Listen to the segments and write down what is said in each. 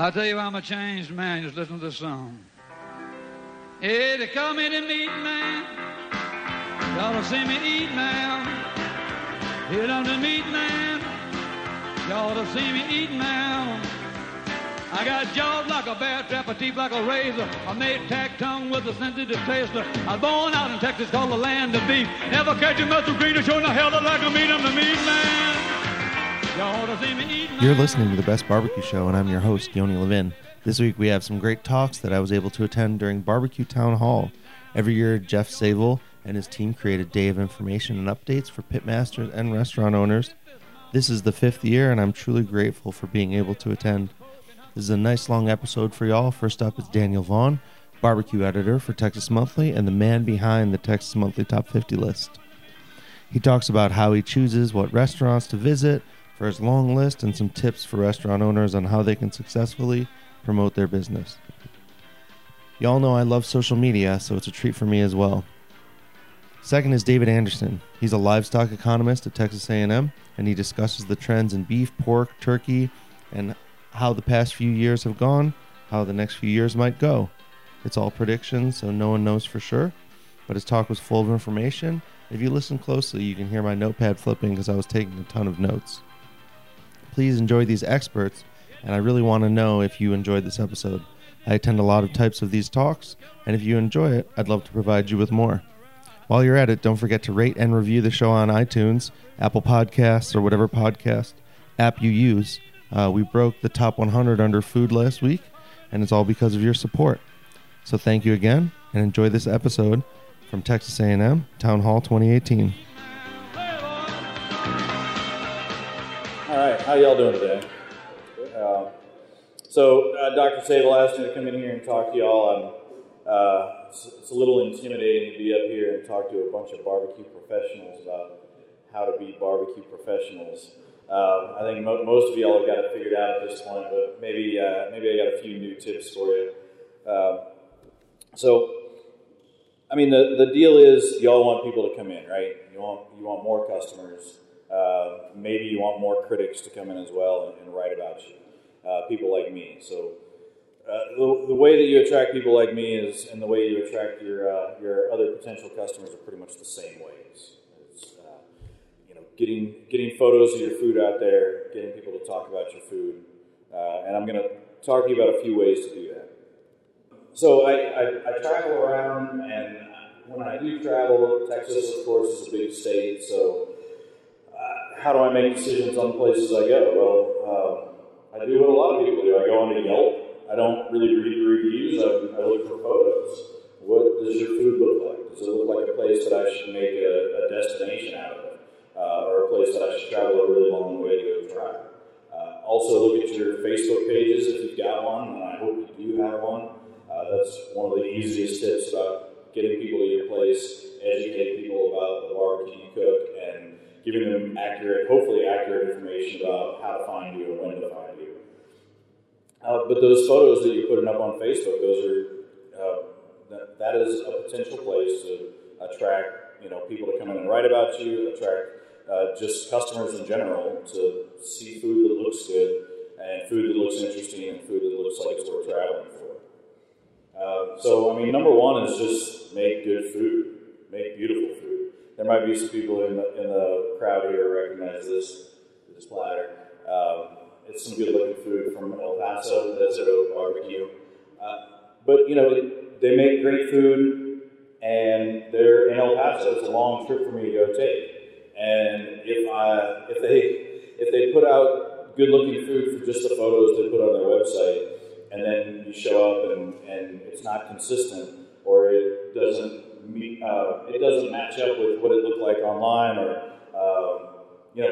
I'll tell you why I'm a changed man. Just listen to this song. Hey, they call me the meat man. Y'all don't see me eat, man. Here I'm the meat man. Y'all don't see me eat, man. I got jaws like a bear trap, a teeth like a razor, a maytack tongue with a sensitive taster. I was born out in Texas called the land of beef. Never catch a muscle greener, showing the hell like a meat. I'm the meat man. Y'all don't see me eat, man. You're listening to The Best Barbecue Show, and I'm your host, Yoni Levin. This week we have some great talks that I was able to attend during Barbecue Town Hall. Every year, Jeff Savell and his team create a day of information and updates for pitmasters and restaurant owners. This is the 5th year, and I'm truly grateful for being able to attend. This is a nice long episode for y'all. First up is Daniel Vaughn, barbecue editor for Texas Monthly and the man behind the Texas Monthly Top 50 list. He talks about how he chooses what restaurants to visit for his long list and some tips for restaurant owners on how they can successfully promote their business. Y'all know I love social media, so it's a treat for me as well. Second is David Anderson. He's a livestock economist at Texas A&M, and he discusses the trends in beef, pork, turkey, and how the past few years have gone, how the next few years might go. It's all predictions, so no one knows for sure, but his talk was full of information. If you listen closely, you can hear my notepad flipping because I was taking a ton of notes. Please enjoy these experts, and I really want to know if you enjoyed this episode. I attend a lot of types of these talks, and if you enjoy it, I'd love to provide you with more. While you're at it, don't forget to rate and review the show on iTunes, Apple Podcasts, or whatever podcast app you use. We broke the top 100 under food last week, and it's all because of your support. So thank you again, and enjoy this episode from Texas A&M Town Hall 2018. All right, how y'all doing today? So Dr. Sable asked me to come in here and talk to y'all. It's a little intimidating to be up here and talk to a bunch of barbecue professionals about how to be barbecue professionals. I think most of y'all have got it figured out at this point, but maybe I got a few new tips for you. So, the deal is y'all want people to come in, right? You want more customers. Maybe you want more critics to come in as well and write about you. People like me. So the way that you attract people like me is, and the way you attract your other potential customers are pretty much the same ways. Getting photos of your food out there, getting people to talk about your food, and I'm going to talk to you about a few ways to do that. So I travel around, and when I do travel, Texas, of course, is a big state, so how do I make decisions on the places I go? Well, I do what a lot of people do. I go on to Yelp. I don't really read the reviews. I look for photos. What does your food look like? Does it look like a place that I should make a destination out of? Or a place that I should travel a really long way to go try. Also, look at your Facebook pages if you've got one, and I hope you do have one. That's one of the easiest tips about getting people to your place, educating people about the barbecue you cook, and giving them hopefully accurate information about how to find you and when to find you. But those photos that you're putting up on Facebook, that is a potential place to attract people to come in and write about you, attract just customers in general to see food that looks good and food that looks interesting and food that looks like it's worth traveling for. So, number one is just make good food. Make beautiful food. There might be some people in the crowd here recognize this platter. It's some good-looking food from El Paso, Desert Oak Barbecue. But they make great food, and they're in El Paso. It's a long trip for me to go take. And if they put out good-looking food for just the photos they put on their website, and then you show up and it's not consistent, or it doesn't match up with what it looked like online, or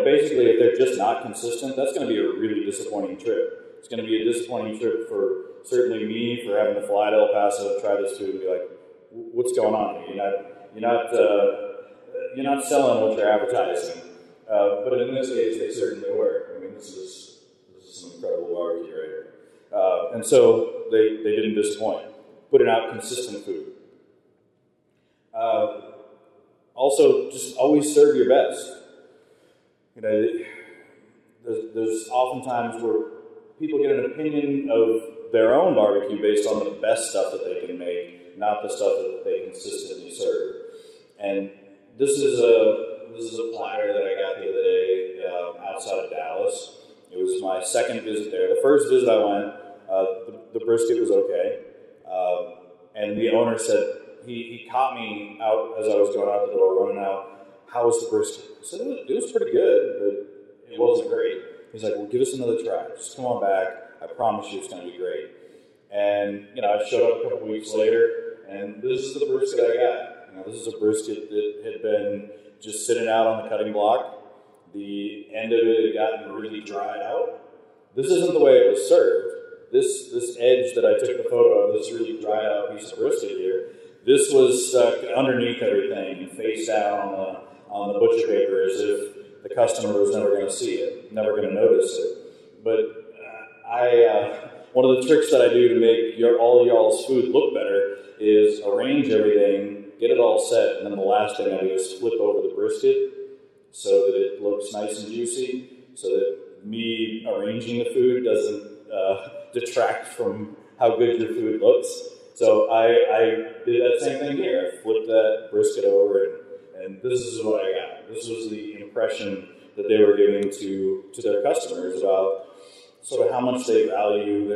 basically if they're just not consistent, that's going to be a really disappointing trip. It's going to be a disappointing trip for certainly me for having to fly to El Paso to try this food and be like, what's going on? You're not selling what you're advertising, but in this case, they certainly were. This is an incredible barbecue right here. And so they didn't disappoint, putting out consistent food. Also, just always serve your best. There's oftentimes where people get an opinion of their own barbecue based on the best stuff that they can make, not the stuff that they consistently serve. And this is a platter that I got the other day outside of Dallas. It was my second visit there. The first visit I went, the brisket was okay. And the owner said, he caught me out as I was going out the door, running out, "How was the brisket?" I said, it was pretty good, but it wasn't great. He's like, "Well, give us another try. Just come on back. I promise you it's going to be great." And, you know, I showed up a couple weeks later, and this is the brisket I got. You know, this is a brisket that had been just sitting out on the cutting block. The end of it had gotten really dried out. This isn't the way it was served. This edge that I took the photo of, this really dried out piece of brisket here, this was stuck underneath everything and face down on the butcher paper as if the customer was never going to see it, never going to notice it. But one of the tricks that I do to make all y'all's food look better is arrange everything, get it all set, and then the last thing I do is flip over the brisket so that it looks nice and juicy, so that me arranging the food doesn't detract from how good your food looks. So I did that same thing here. I flipped that brisket over, and this is what I got. This was the impression that they were giving to their customers about sort of how much they value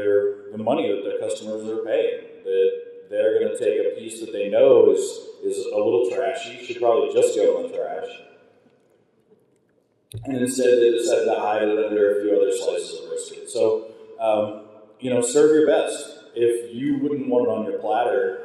the money that their customers are paying, that they're going to take a piece that they know is a little trashy, should probably just go in the trash, and instead they decided to hide it under a few other slices of brisket. So, serve your best. If you wouldn't want it on your platter,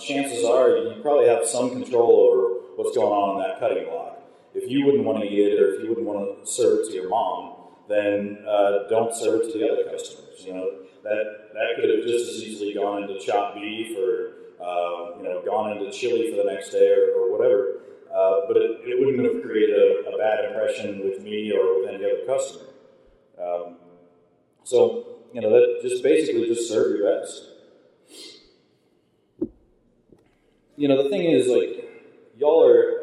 chances are you probably have some control over what's going on in that cutting block. If you wouldn't want to eat it, or if you wouldn't want to serve it to your mom, then don't serve it to the other customers. You know, that could have just as easily gone into chopped beef, or gone into chili for the next day, or whatever. But it wouldn't have created a bad impression with me or with any other customer. That just basically just serve your best. You know, the thing is, like, y'all are,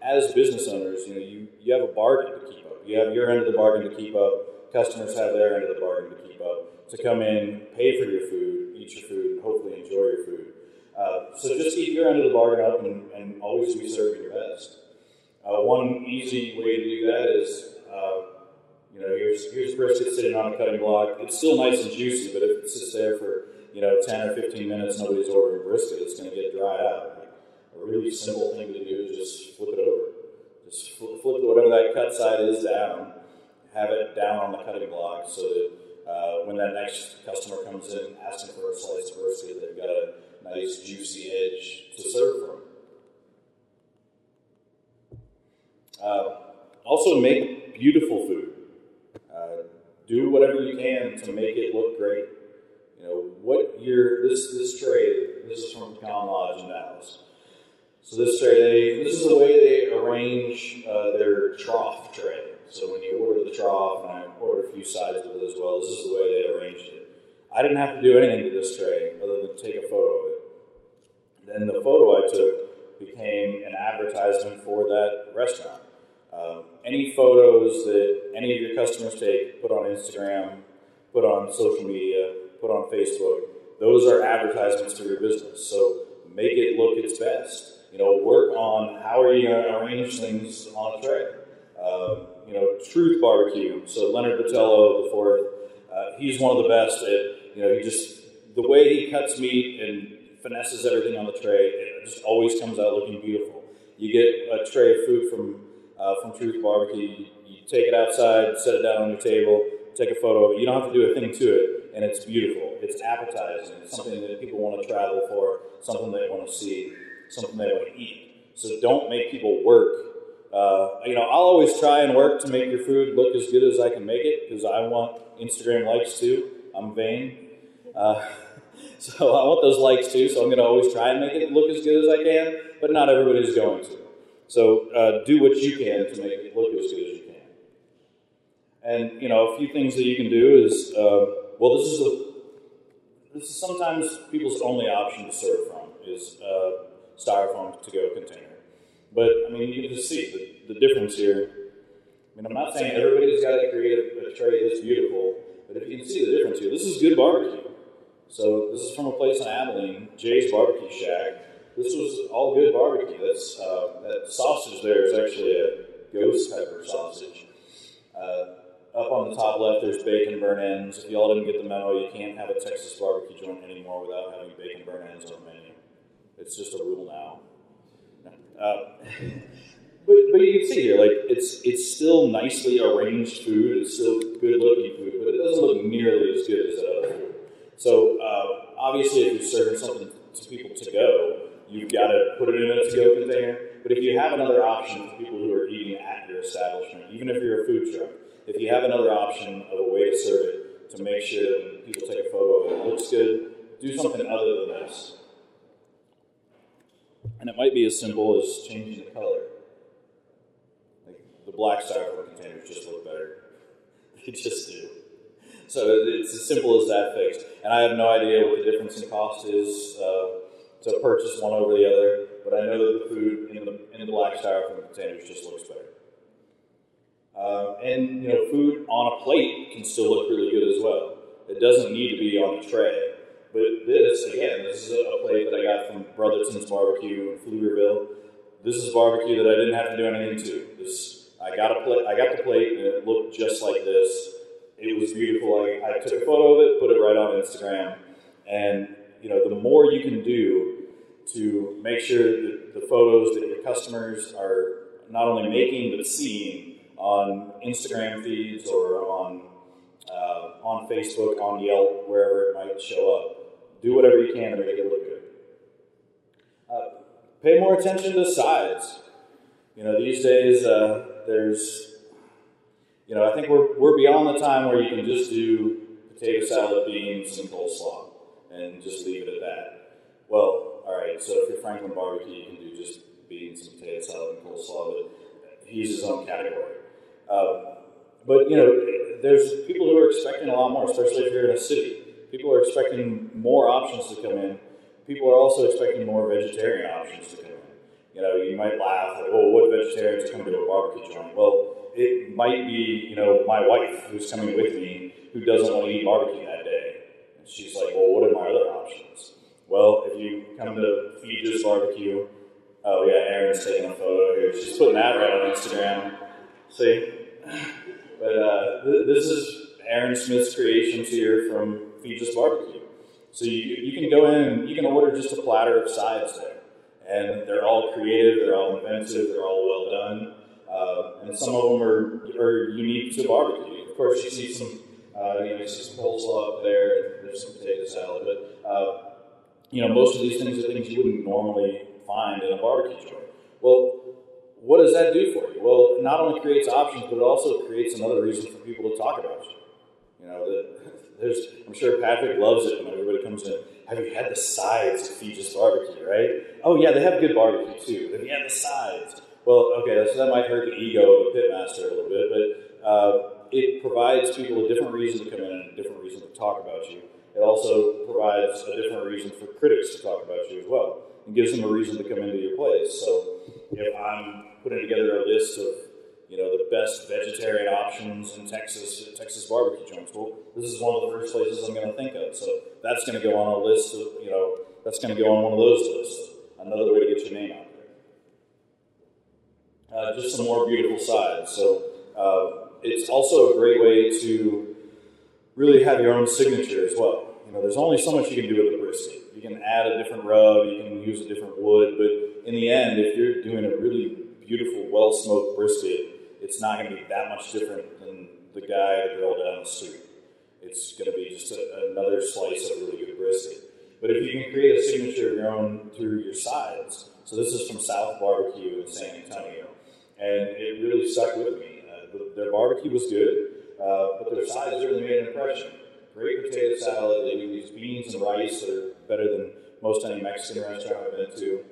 as business owners, you have a bargain to keep up. You have your end of the bargain to keep up. Customers have their end of the bargain to keep up. To come in, pay for your food, eat your food, and hopefully enjoy your food. So just keep your end of the bargain up and always be serving your best. One easy way to do that is, here's brisket sitting on a cutting block. It's still nice and juicy, but if it sits there for 10 or 15 minutes, nobody's ordering brisket, it's going to get dried out. A really simple thing to do is just flip it over. Just flip whatever that cut side is down. Have it down on the cutting block so that when that next customer comes in asking for a slice of brisket, they've got a nice juicy edge to serve from. Also, make beautiful food. Do whatever you can to make it look great. This tray, this is from Pyon Lodge in Dallas. So this tray, this is the way they arrange their trough tray. So when you order the trough, and I order a few sides of it as well, this is the way they arranged it. I didn't have to do anything to this tray other than take a photo of it. Then the photo I took became an advertisement for that restaurant. Any photos that any of your customers take, put on Instagram, put on social media, put on Facebook, those are advertisements for your business. So make it look its best. Work on how are you going to arrange things on a tray. Truth Barbecue. So Leonard Botello IV, he's one of the best at, the way he cuts meat and finesses everything on the tray, it just always comes out looking beautiful. You get a tray of food from Truth Barbecue, you take it outside, set it down on your table, take a photo of it. You don't have to do a thing to it, and it's beautiful. It's appetizing. It's something that people want to travel for, something they want to see, something they want to eat. So don't make people work. I'll always try and work to make your food look as good as I can make it, because I want Instagram likes too. I'm vain. So I want those likes too, so I'm going to always try and make it look as good as I can, but not everybody's going to. So do what you can to make it look as good as you can. And, a few things that you can do is, this is sometimes people's only option to serve from is a styrofoam to-go container. But, you can just see the difference here. I'm not saying everybody's got to create a tray that's beautiful, But if you can see the difference here, this is good barbecue. So this is from a place in Abilene, Jay's Barbecue Shack. This was all good barbecue. That's that sausage there is actually a ghost pepper sausage. Up on the top left, there's bacon burn ends. If y'all didn't get the memo, you can't have a Texas barbecue joint anymore without having bacon burn ends on the menu. It's just a rule now. But you can see here, like it's still nicely arranged food. It's still good looking food, but it doesn't look nearly as good as that other food. So obviously, if you're serving something to people to go, you've got to put it in a to go container. But if you have another option for people who are eating at your establishment, even if you're a food truck, if you have another option of a way to serve it to make sure that when people take a photo of it, it looks good, do something other than this. And it might be as simple as changing the color. Like the black styrofoam containers just look better. They just do. So it's as simple as that fix. And I have no idea what the difference in cost is to purchase one over the other, but I know that the food in the black styrofoam containers just looks better. And you know, food on a plate can still look really good as well. It doesn't need to be on a tray. But this, again, this is a plate that I got from Brotherton's Barbecue in Fliberville. This is barbecue that I didn't have to do anything to. This, I got the plate, and it looked just like this. It was beautiful. I took a photo of it, put it right on Instagram. And, you know, the more you can do to make sure that the photos that your customers are not only making but seeing on Instagram feeds or on Facebook, on Yelp, wherever it might show up. Do whatever you can to make it look good. Pay more attention to sides. You know, these days, I think we're beyond the time where you can just do potato salad, beans, and coleslaw, and just leave it at that. Well, all right, so if you're Franklin Barbecue, you can do just beans and potato salad and coleslaw, but he's his own category. But, you know, there's people who are expecting a lot more, especially if you're in a city. People are expecting more options to come in. People are also expecting more vegetarian options to come in. You know, you might laugh, like, well, what vegetarians come to a barbecue joint? Well, it might be, you know, my wife who's coming with me who doesn't want to eat barbecue that day. And she's like, well, what are my other options? Well, if you come to Feed Just BBQ, oh, yeah, Erin's taking a photo here. She's putting that right on Instagram. See? But this is Aaron Smith's creations here from Feed Just BBQ. So you can go in and you can order just a platter of sides there. And they're all creative, they're all inventive, they're all well done. And some of them are unique to barbecue. Of course, you see some some coleslaw up there, and there's some potato salad. But most of these things are things you wouldn't normally find in a barbecue joint. Well, what does that do for you? Well, it not only creates options, but it also creates another reason for people to talk about you. You know, I'm sure Patrick loves it when everybody comes in. Have you had the sides of Feed Just BBQ, right? Oh, yeah, they have good barbecue, too. Have you had the sides? Well, okay, so that might hurt the ego of a pitmaster a little bit, but it provides people a different reason to come in and a different reason to talk about you. It also provides a different reason for critics to talk about you as well. It gives them a reason to come into your place. So if I'm putting together a list of, the best vegetarian options in Texas barbecue joints, well, this is one of the first places I'm going to think of. So that's going to go on a list of, that's going to go on one of those lists. Another way to get your name out there. Just some more beautiful sides. So it's also a great way to really have your own signature as well. There's only so much you can do with a brisket. You can add a different rub, you can use a different wood, but in the end, if you're doing a really beautiful, well-smoked brisket, it's not going to be that much different than the guy or the girl down the street. It's going to be just another slice of really good brisket. But if you can create a signature of your own through your sides, so this is from South Barbecue in San Antonio, and it really stuck with me. Their barbecue was good, but their sides really made an impression. Great potato salad. They use beans and rice that are better than most any Mexican restaurant I've been to.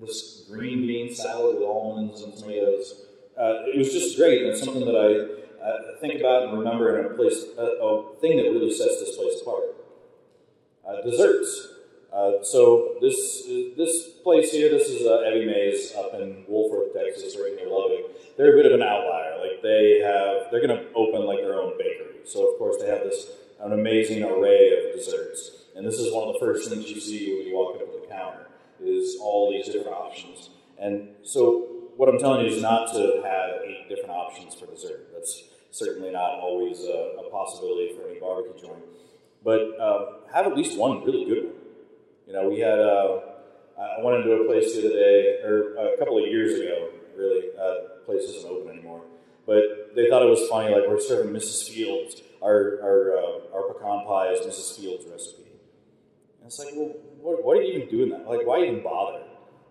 This green bean salad with almonds and tomatoes. It was just great, and it's something that I think about and remember in a place, a thing that really sets this place apart. Desserts. So this place here, this is Eddie Mae's up in Wolfforth, Texas, right near Lubbock. They're a bit of an outlier. Like they're going to open like their own bakery. So, of course, they have this an amazing array of desserts. And this is one of the first things you see when you walk up to the counter is all these different options. And so what I'm telling you is not to have 8 different options for dessert. That's certainly not always a possibility for any barbecue joint. But have at least one really good one. You know, we had, I went into a place the other day, or a couple of years ago, really, the place isn't open anymore. But they thought it was funny, like we're serving Mrs. Fields, our pecan pie is Mrs. Fields' recipe. And it's like, well, what are you even doing that? Like, why even bother?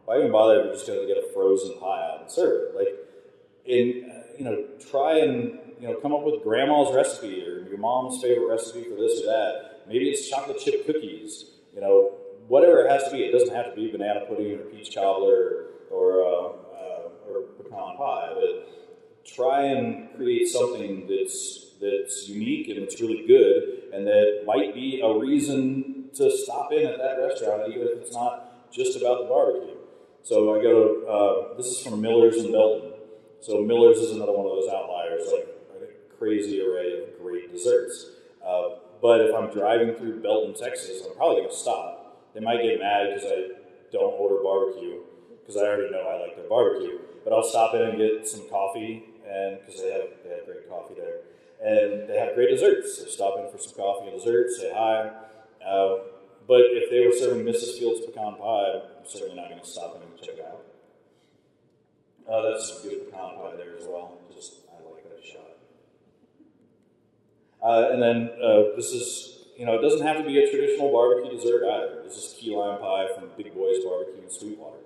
Why even bother if you're just going to get a frozen pie out and serve it? Like, you know, try and, you know, come up with grandma's recipe or your mom's favorite recipe for this or that. Maybe it's chocolate chip cookies, you know, whatever it has to be. It doesn't have to be banana pudding or peach cobbler or pecan pie, but try and create something that's unique and it's really good and that might be a reason to stop in at that restaurant, even if it's not just about the barbecue. So I go to, this is from Miller's in Belton. So Miller's is another one of those outliers, like a crazy array of great desserts. But if I'm driving through Belton, Texas, I'm probably going to stop. They might get mad because I don't order barbecue, because I already know I like their barbecue. But I'll stop in and get some coffee, and because they have great coffee there. And they have great desserts. So stop in for some coffee and dessert, say hi. But if they were serving Mrs. Fields pecan pie, I'm certainly not going to stop in and check it out. That's some good pecan pie there as well. Just, I like that shot. And then this is, you know, it doesn't have to be a traditional barbecue dessert either. This is key lime pie from Big Boy's Barbecue in Sweetwater.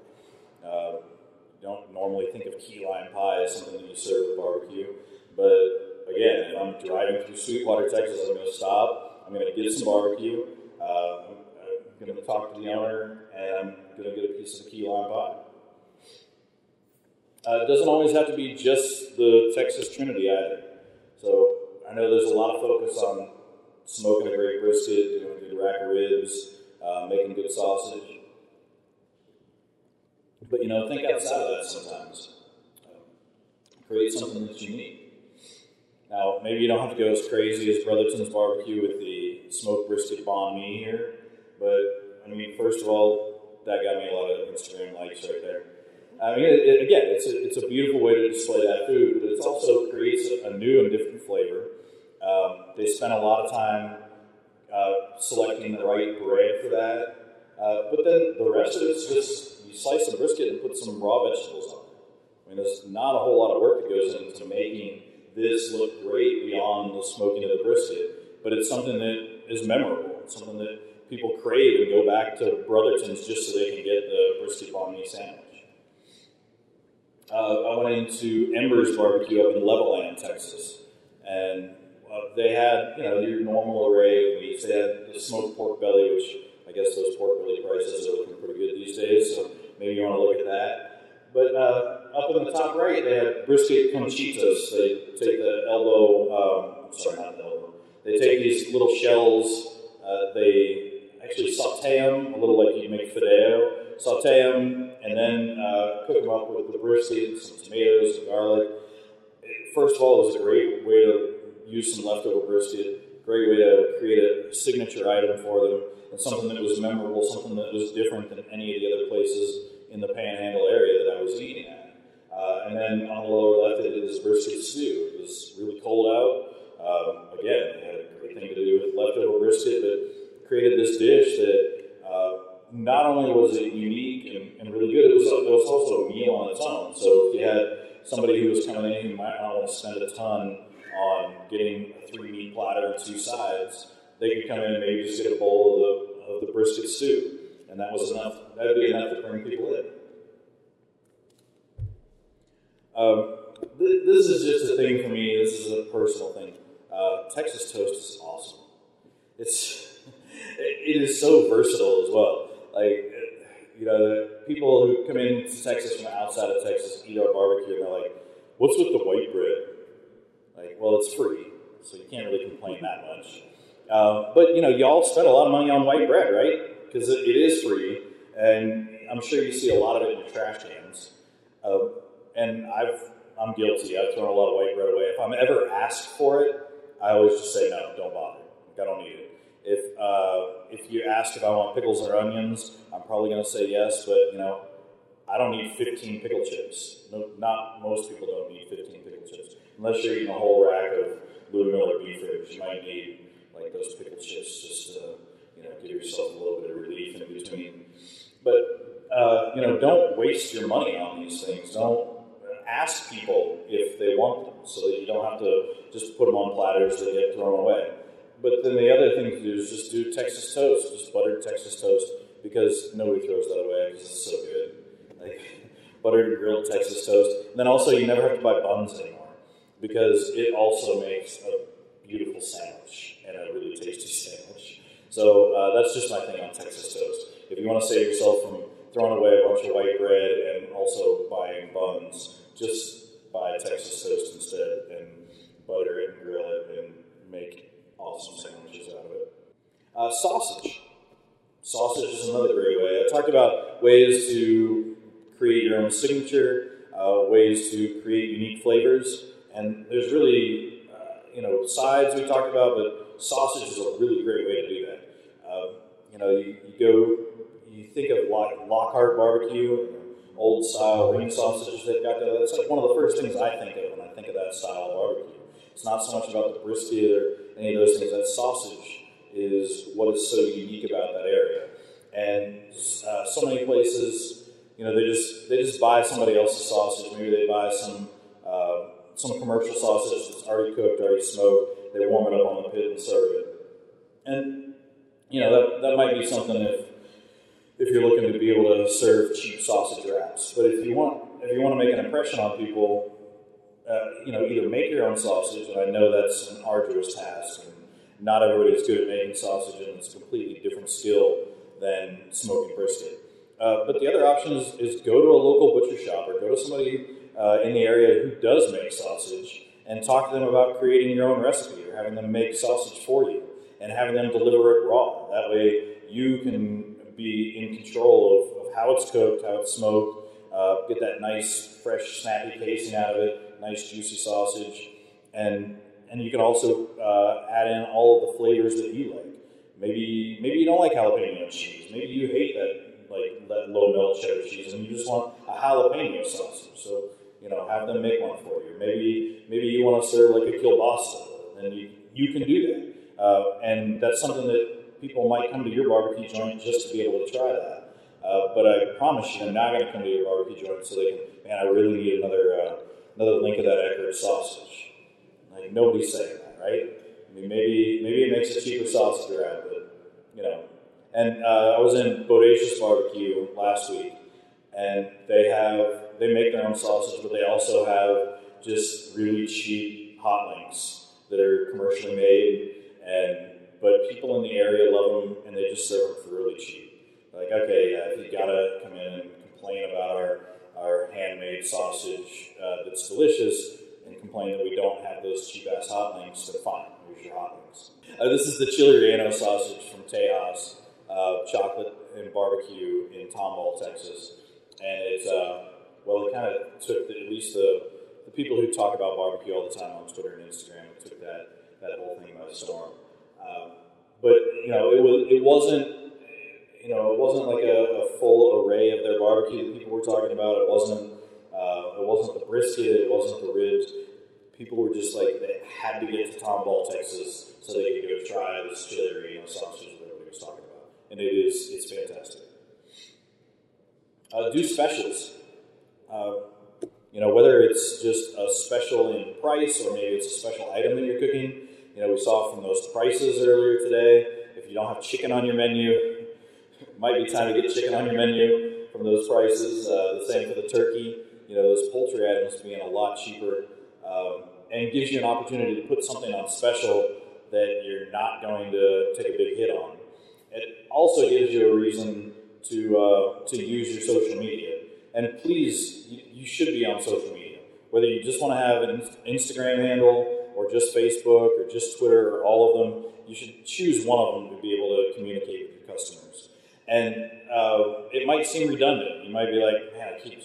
You don't normally think of key lime pie as something that you serve with barbecue. But again, if I'm driving through Sweetwater, Texas, I'm going to stop. I'm going to get some barbecue. I'm going to talk to the owner, and I'm going to get a piece of key lime pie. It doesn't always have to be just the Texas Trinity either. So I know there's a lot of focus on smoking a great brisket, doing a good rack of ribs, making good sausage. But, you know, think outside of that sometimes. Create something that's unique. Now, maybe you don't have to go as crazy as Brotherton's Barbecue with the smoked brisket banh mi here. But, I mean, first of all, that got me a lot of Instagram likes right there. I mean, again, it's a beautiful way to display that food, but it also creates a new and different flavor. They spent a lot of time selecting the right bread for that. But then the rest of it's just you slice some brisket and put some raw vegetables on it. I mean, there's not a whole lot of work that goes into making this look great beyond the smoking of the brisket, but it's something that is memorable. It's something that people crave and go back to Brotherton's just so they can get the brisket banh mi sandwich. I went into Ember's Barbecue up in Levelland, Texas, and they had, you know, your normal array of meats. They had the smoked pork belly, which I guess those pork belly prices are looking pretty good these days, so maybe you want to look at that. But up in the top right, they had brisket conchitas. They take the elbow, sorry, not the elbow. They take these little shells. They actually saute them a little like you make fideo. Saute them, and then cook them up with the brisket, some tomatoes, some garlic. First of all, it was a great way to use some leftover brisket, great way to create a signature item for them, and something that was memorable, something that was different than any of the other places in the Panhandle area that I was eating at. And then on the lower left, they did this brisket stew. It was really cold out. Again, it had everything to do with leftover brisket, but created this dish that not only was it unique and really good, it was also a meal on its own. So if you had somebody who was coming in who might not want to spend a ton on getting a 3-meat platter and 2 sides, they could come in and maybe just get a bowl of the brisket stew. And that was enough. That would be enough to bring people in. This is just a thing for me. This is a personal thing. Texas toast is awesome. It is so versatile as well. Like, you know, the people who come in to Texas from outside of Texas eat our barbecue, and they're like, what's with the white bread? Like, well, it's free, so you can't really complain that much. But, you know, y'all spend a lot of money on white bread, right? Because it is free, and I'm sure you see a lot of it in the trash cans. And I'm guilty. I've thrown a lot of white bread away. If I'm ever asked for it, I always just say no, don't bother. I don't need it. If you ask if I want pickles or onions, I'm probably going to say yes, but you know, I don't need 15 pickle chips. No, not most people don't need 15 pickle chips unless you're eating a whole rack of Louis Miller beef ribs. You might need like those pickle chips just to give yourself a little bit of relief in between. But don't waste your money on these things. Don't ask people if they want them, so that you don't have to just put them on platters that get thrown away. But then the other thing to do is just do Texas toast, just buttered Texas toast, because nobody throws that away because it's so good. Like buttered grilled Texas toast. And then also you never have to buy buns anymore, because it also makes a beautiful sandwich and a really tasty sandwich. So that's just my thing on Texas toast. If you want to save yourself from throwing away a bunch of white bread and also buying buns, just buy Texas toast instead and butter it and grill it and make awesome sandwiches out of it. Sausage. Sausage is another great way. I talked about ways to create your own signature, ways to create unique flavors, and there's really, sides we talked about, but sausage is a really great way to do that. You think of Lockhart barbecue, old style ring sausages they've got there. That's like one of the first things I think of when I think of that style of barbecue. It's not so much about the brisket or any of those things. That sausage is what is so unique about that area. And so many places, they just buy somebody else's sausage. Maybe they buy some commercial sausage that's already cooked, already smoked. They warm it up on the pit and serve it. And that might be something if you're looking to be able to serve cheap sausage wraps. But if you want to make an impression on people. Either make your own sausage, and I know that's an arduous task, and not everybody's good at making sausage, and it's a completely different skill than smoking brisket. But the other option is go to a local butcher shop, or go to somebody in the area who does make sausage, and talk to them about creating your own recipe, or having them make sausage for you, and having them deliver it raw. That way you can be in control of how it's cooked, how it's smoked, get that nice, fresh, snappy casing out of it, nice, juicy sausage. And you can also add in all of the flavors that you like. Maybe you don't like jalapeno cheese. Maybe you hate that low-melt cheddar cheese and you just want a jalapeno sausage. So, have them make one for you. Maybe you want to serve like a kielbasa, and you can do that. And that's something that people might come to your barbecue joint just to be able to try that. But I promise you, I'm not going to come to your barbecue joint so they can, I really need another link of that Eckerd sausage. Like, nobody's saying that, right? I mean, maybe it makes a cheaper sausage around, but, And I was in Bodacious Barbecue last week, and they make their own sausage, but they also have just really cheap hot links that are commercially made, but people in the area love them, and they just serve them for really cheap. Like, okay, yeah, you gotta come in and complain about our handmade sausage that's delicious, and complain that we don't have those cheap-ass hot links, then fine, here's your hot links. This is the Chili Relleno sausage from Tejas Chocolate and Barbecue in Tomball, Texas. And it's, it kind of took at least the people who talk about barbecue all the time on Twitter and Instagram, it took that whole thing by storm. It wasn't like a full array of their barbecue that people were talking about. It wasn't the brisket. It wasn't the ribs. People were just like, they had to get to Tomball, Texas, so they could go try this Chili Relleno sausage that everybody was talking about. And it's fantastic. Do specials. Whether it's just a special in price or maybe it's a special item that you're cooking. We saw from those prices earlier today, if you don't have chicken on your menu, might be time to get chicken on your menu from those prices. The same for the turkey. Those poultry items being a lot cheaper, and gives you an opportunity to put something on special that you're not going to take a big hit on. It also gives you a reason to use your social media. And please, you should be on social media. Whether you just want to have an Instagram handle or just Facebook or just Twitter or all of them, you should choose one of them to be able to communicate with your customers. And it might seem redundant. You might be like, man, I keep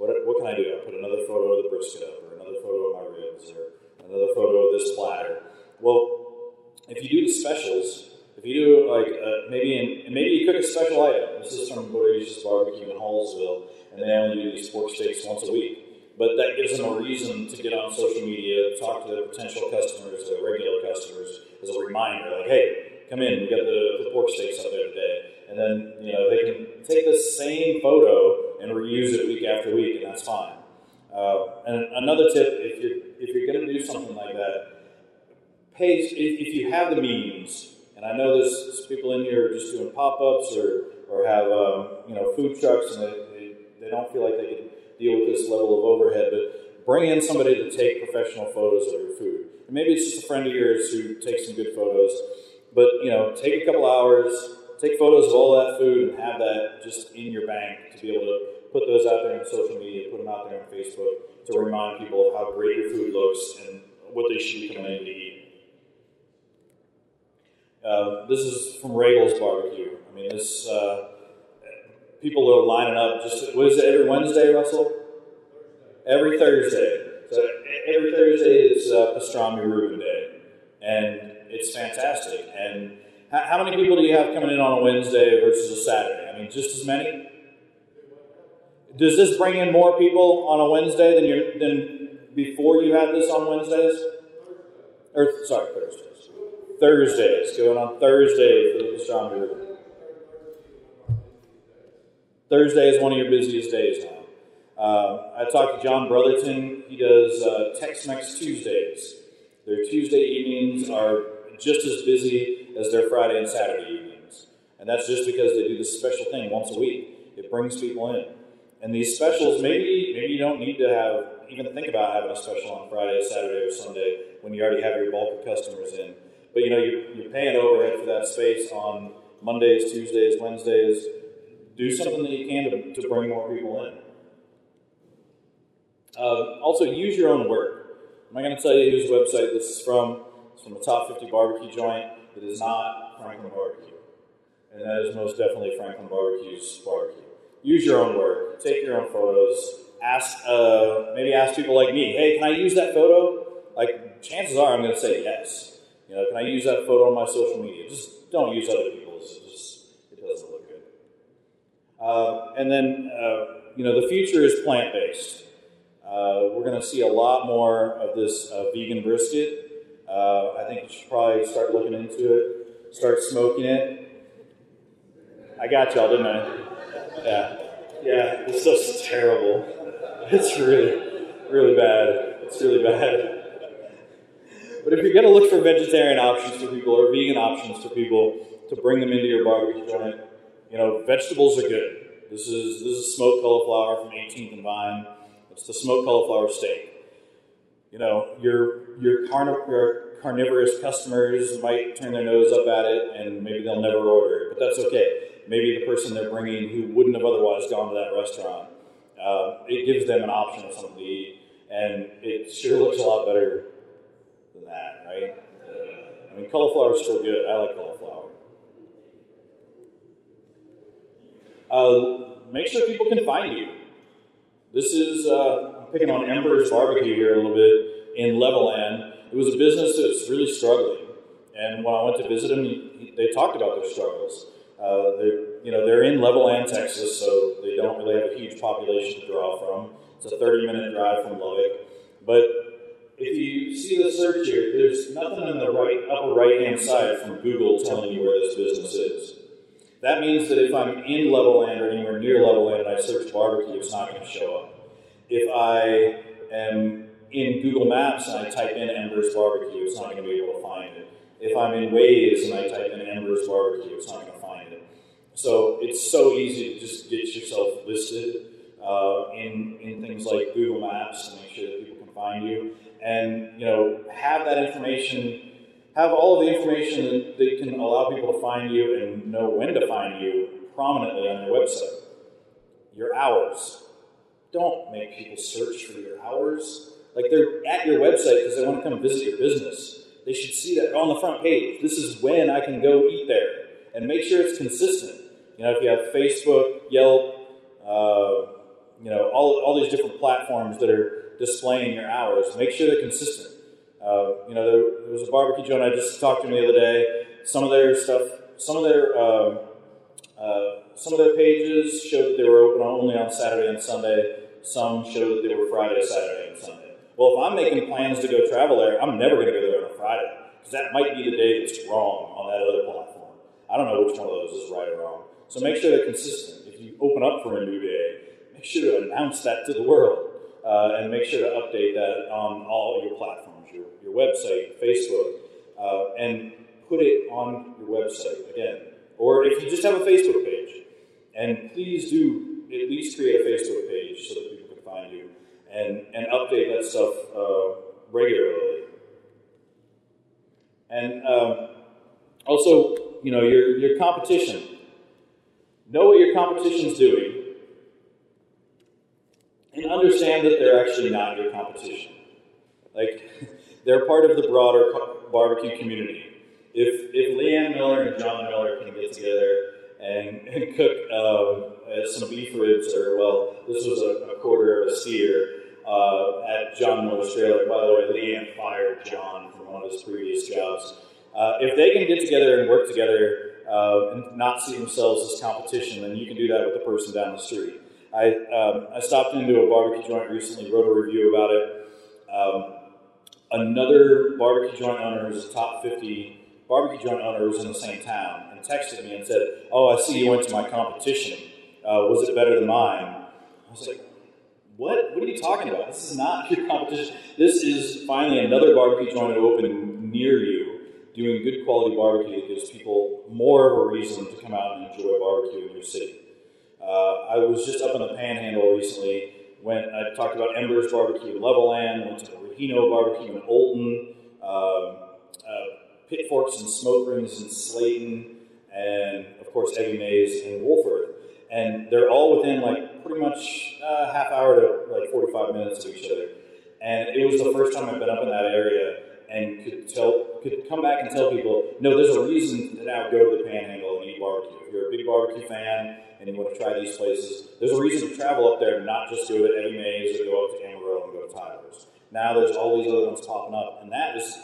what can I do? I put another photo of the brisket up, or another photo of my ribs, or another photo of this platter. Well, if you do the specials, if you do like maybe you cook a special item. This is from Bodacious Barbecue in Hallsville, and they only do these pork steaks once a week. But that gives them a reason to get on social media, talk to their potential customers, their regular customers, as a reminder, like, hey, come in, we got the pork steaks up there today. And then, you know, they can take the same photo and reuse it week after week, and that's fine. And another tip, if you're going to do something like that, pay, if you have the means, and I know there's people in here just doing pop-ups or have, you know, food trucks, and they don't feel like they can deal with this level of overhead, but bring in somebody to take professional photos of your food. And maybe it's just a friend of yours who takes some good photos, but, you know, take a couple hours, take photos of all that food, and have that just in your bank to be able to put those out there on social media, put them out there on Facebook to remind people of how great your food looks and what they should be coming in to eat. This is from Raygel's Barbecue. I mean, this... people are lining up just, what is it, every Wednesday, Russell? Every Thursday. So every Thursday is Pastrami Reuben Day, and it's fantastic. And how many people do you have coming in on a Wednesday versus a Saturday? I mean, just as many? Does this bring in more people on a Wednesday than before you had this on Wednesdays? Thursdays. Thursdays, going on Thursday for the Pastrami Reuben. Thursday is one of your busiest days now. I talked to John Brotherton. He does Tex-Mex Tuesdays. Their Tuesday evenings are just as busy as their Friday and Saturday evenings. And that's just because they do this special thing once a week. It brings people in. And these specials, maybe you don't need to even think about having a special on Friday, Saturday, or Sunday when you already have your bulk of customers in. But, you know, you're paying overhead for that space on Mondays, Tuesdays, Wednesdays. Do something that you can to bring more people in. Also, use your own work. I'm not going to tell you whose website this is from. It's from a top 50 barbecue joint. It is not Franklin Barbecue. And that is most definitely Franklin Barbecue's barbecue. Use your own work. Take your own photos. Maybe ask people like me, hey, can I use that photo? Like, chances are I'm going to say yes. You know, can I use that photo on my social media? Just don't use other people's. It doesn't look good. And then, you know, the future is plant-based. We're going to see a lot more of this vegan brisket. I think you should probably start looking into it, start smoking it. I got y'all, didn't I? Yeah, this stuff's terrible. It's really bad. It's really bad. But if you're going to look for vegetarian options for people or vegan options for people to bring them into your barbecue joint, you know, vegetables are good. This is smoked cauliflower from 18th and Vine. It's the smoked cauliflower steak. You know, your carnivorous customers might turn their nose up at it, and maybe they'll never order it, but that's okay. Maybe the person they're bringing who wouldn't have otherwise gone to that restaurant, it gives them an option of something to eat, and it sure looks a lot better than that, right? I mean, cauliflower is still good. I like cauliflower. Make sure people can find you. This is, I'm picking on Ember's Barbecue here a little bit in Levelland. It was a business that was really struggling. And when I went to visit them, they talked about their struggles. They're in Levelland, Texas, so they don't really have a huge population to draw from. It's a 30-minute drive from Lubbock. But if you see the search here, there's nothing in the upper right-hand side from Google telling you where this business is. That means that if I'm in Levelland or anywhere near Levelland and I search barbecue, it's not going to show up. If I am in Google Maps and I type in Ember's Barbecue, it's not going to be able to find it. If I'm in Waze and I type in Ember's Barbecue, it's not going to find it. So it's so easy to just get yourself listed in things like Google Maps to make sure that people can find you. And, you know, have that information. Have all of the information that can allow people to find you and know when to find you prominently on your website. Your hours. Don't make people search for your hours. Like, they're at your website because they want to come visit your business. They should see that on the front page. This is when I can go eat there. And make sure it's consistent. You know, if you have Facebook, Yelp, all these different platforms that are displaying your hours, make sure they're consistent. There was a barbecue joint I just talked to him the other day. Some of their pages showed that they were open only on Saturday and Sunday. Some showed that they were Friday, Saturday, and Sunday. Well, if I'm making plans to go travel there, I'm never going to go there on a Friday, because that might be the day that's wrong on that other platform. I don't know which one of those is right or wrong. So make sure they're consistent. If you open up for a new day, make sure to announce that to the world, and make sure to update that on all your platforms, your website, Facebook, and put it on your website again. Or if you just have a Facebook page, and please do at least create a Facebook page so that people can find you, and update that stuff regularly. And also, your competition. Know what your competition's doing, and understand that they're actually not your competition. They're part of the broader barbecue community. If Leanne Miller and John Miller can get together and cook some beef ribs, this was a quarter of a steer at John Miller's trailer. By the way, Leanne fired John from one of his previous jobs. If they can get together and work together and not see themselves as competition, then you can do that with the person down the street. I stopped into a barbecue joint recently, wrote a review about it. Another barbecue joint owner who's a top 50 barbecue joint owner was in the same town and texted me and said, "Oh, I see you went to my competition. Was it better than mine?" I was like, "What? What are you talking about? This is not your competition. This is finally another barbecue joint to open near you, doing good quality barbecue that gives people more of a reason to come out and enjoy barbecue in your city." I was just up in the Panhandle recently when I talked about Ember's Barbecue in Levelland, went to Rehino Barbecue in Olton, Pit Forks and Smoke Rings in Slayton, and of course Eddie Mae's in Wolfforth. And they're all within pretty much a half hour to 45 minutes of each other. And it was the first time I've been up in that area and could come back and tell people, no, there's a reason to now go to the Panhandle and eat barbecue. If you're a big barbecue fan and you want to try these places, there's a reason to travel up there and not just go to Eddie Mae's or go up to Amarillo and go to Tyler's. Now there's all these other ones popping up, and that is,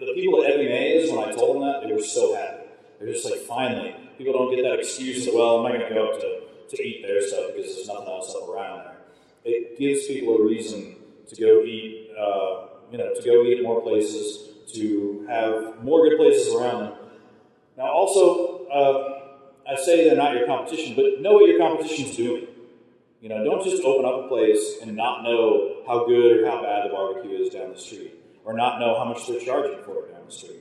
the people at Eddie Mae's, when I told them that, they were so happy. They're just finally, people don't get that excuse that, I'm not going to go up to eat their stuff because there's nothing else up around there. It gives people a reason to go eat, to go eat more places, to have more good places around them. Now, also, I say they're not your competition, but know what your competition's doing. Don't just open up a place and not know how good or how bad the barbecue is down the street, or not know how much they're charging for it down the street.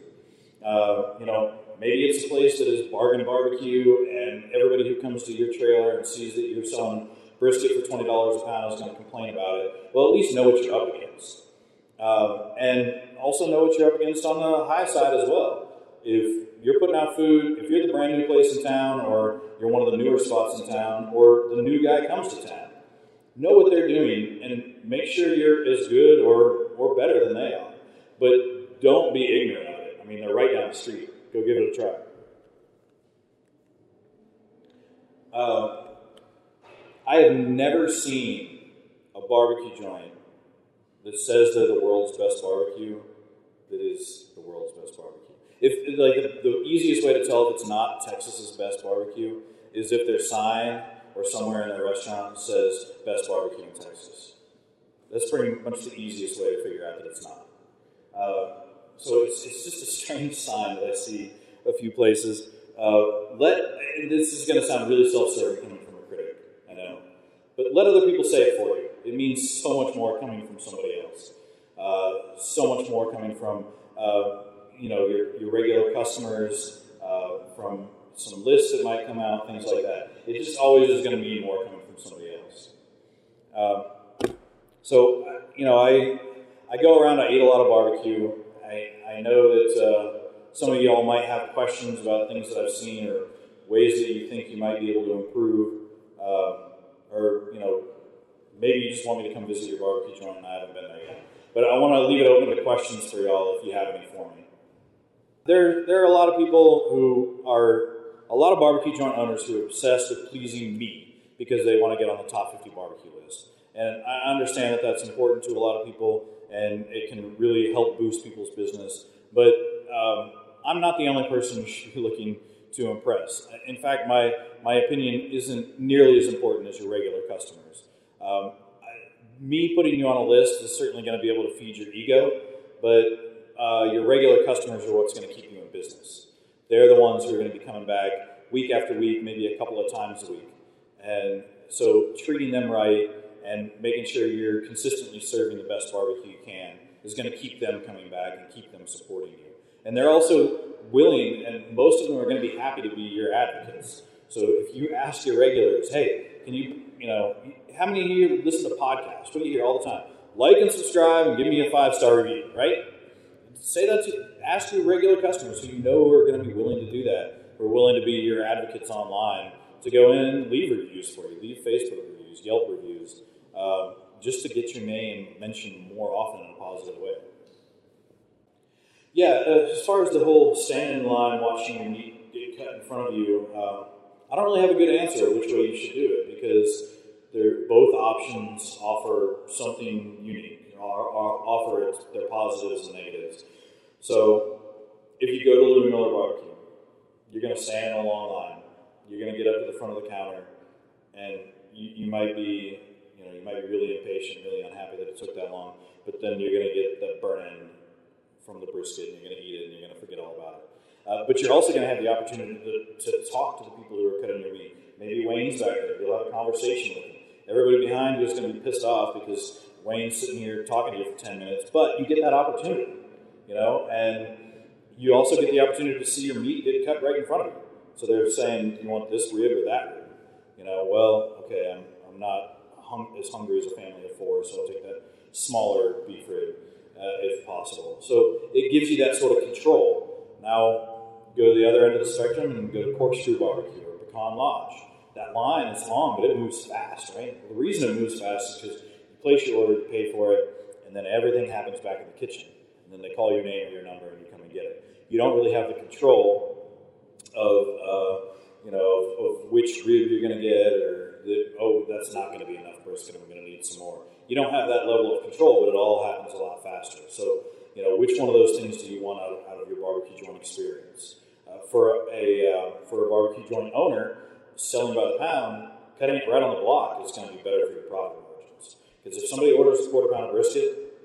Maybe it's a place that is bargain barbecue, and everybody who comes to your trailer and sees that you're selling brisket for $20 a pound is going to complain about it. Well, at least know what you're up against. And also know what you're up against on the high side as well. If you're putting out food, if you're the brand new place in town, or you're one of the newer spots in town, or the new guy comes to town, know what they're doing and make sure you're as good or better than they are. But don't be ignorant of it. They're right down the street. Go give it a try. I have never seen a barbecue joint that says they're the world's best barbecue that is the world's best barbecue. If the easiest way to tell if it's not Texas's best barbecue is if their sign or somewhere in their restaurant says best barbecue in Texas. That's pretty much the easiest way to figure out that it's not. So it's just a strange sign that I see a few places. This is going to sound really self-serving coming from a critic, I know, but let other people say it for you. It means so much more coming from somebody else. So much more coming from your regular customers, from some lists that might come out, things like that. It just always is going to be more coming from somebody else. I go around, I eat a lot of barbecue. I know that some of y'all might have questions about things that I've seen or ways that you think you might be able to improve, or maybe you just want me to come visit your barbecue joint and I haven't been there yet. But I want to leave it open to questions for y'all if you have any for me. There are a lot of people who are, a lot of barbecue joint owners who are obsessed with pleasing me because they want to get on the top 50 barbecue list. And I understand that that's important to a lot of people, and it can really help boost people's business. But I'm not the only person who should be looking to impress. In fact, my opinion isn't nearly as important as your regular customers. Me putting you on a list is certainly going to be able to feed your ego, but your regular customers are what's going to keep you in business. They're the ones who are going to be coming back week after week, maybe a couple of times a week. And so treating them right and making sure you're consistently serving the best barbecue you can is going to keep them coming back and keep them supporting you. And they're also willing, and most of them are going to be happy to be your advocates. So if you ask your regulars, hey, can you know, how many of you listen to podcasts? What do you hear all the time? Like and subscribe and give me a 5-star review, right? Say that to, ask your regular customers who you know are going to be willing to do that, who are willing to be your advocates online, to go in and leave reviews for you, leave Facebook reviews, Yelp reviews, just to get your name mentioned more often in a positive way. Yeah, as far as the whole standing in line watching your meat get cut in front of you, I don't really have a good answer which way you should do it, because both options offer something unique, offer their positives and negatives. So if you go to Miller Barbecue, you're going to stand in a long line. You're going to get up to the front of the counter, and you might be, you might be really impatient, really unhappy that it took that long. But then you're going to get that burn end from the brisket, and you're going to eat it, and you're going to forget all about it. But you're also going to have the opportunity to talk to the people who are cutting your meat. Maybe Wayne's back there. You'll have a conversation with him. Everybody behind you is going to be pissed off because Wayne's sitting here talking to you for 10 minutes. But you get that opportunity, and you also get the opportunity to see your meat get cut right in front of you. So they're saying, do you want this rib or that rib? Well, okay, I'm not as hungry as a family of four, so I'll take that smaller beef rib if possible. So it gives you that sort of control. Now, go to the other end of the spectrum and go to Corkscrew Barbecue or Pecan Lodge. That line is long, but it moves fast, right? The reason it moves fast is because you place your order, you pay for it, and then everything happens back in the kitchen. And then they call your name or your number, and you come and get it. You don't really have the control of which rib you're going to get, or that's not going to be enough brisket, I'm going to need some more. You don't have that level of control, but it all happens a lot faster. So, which one of those things do you want out of your barbecue joint experience? For a barbecue joint owner, selling by the pound, cutting it right on the block is going to be better for your profit margins. Because if somebody orders a quarter pound of brisket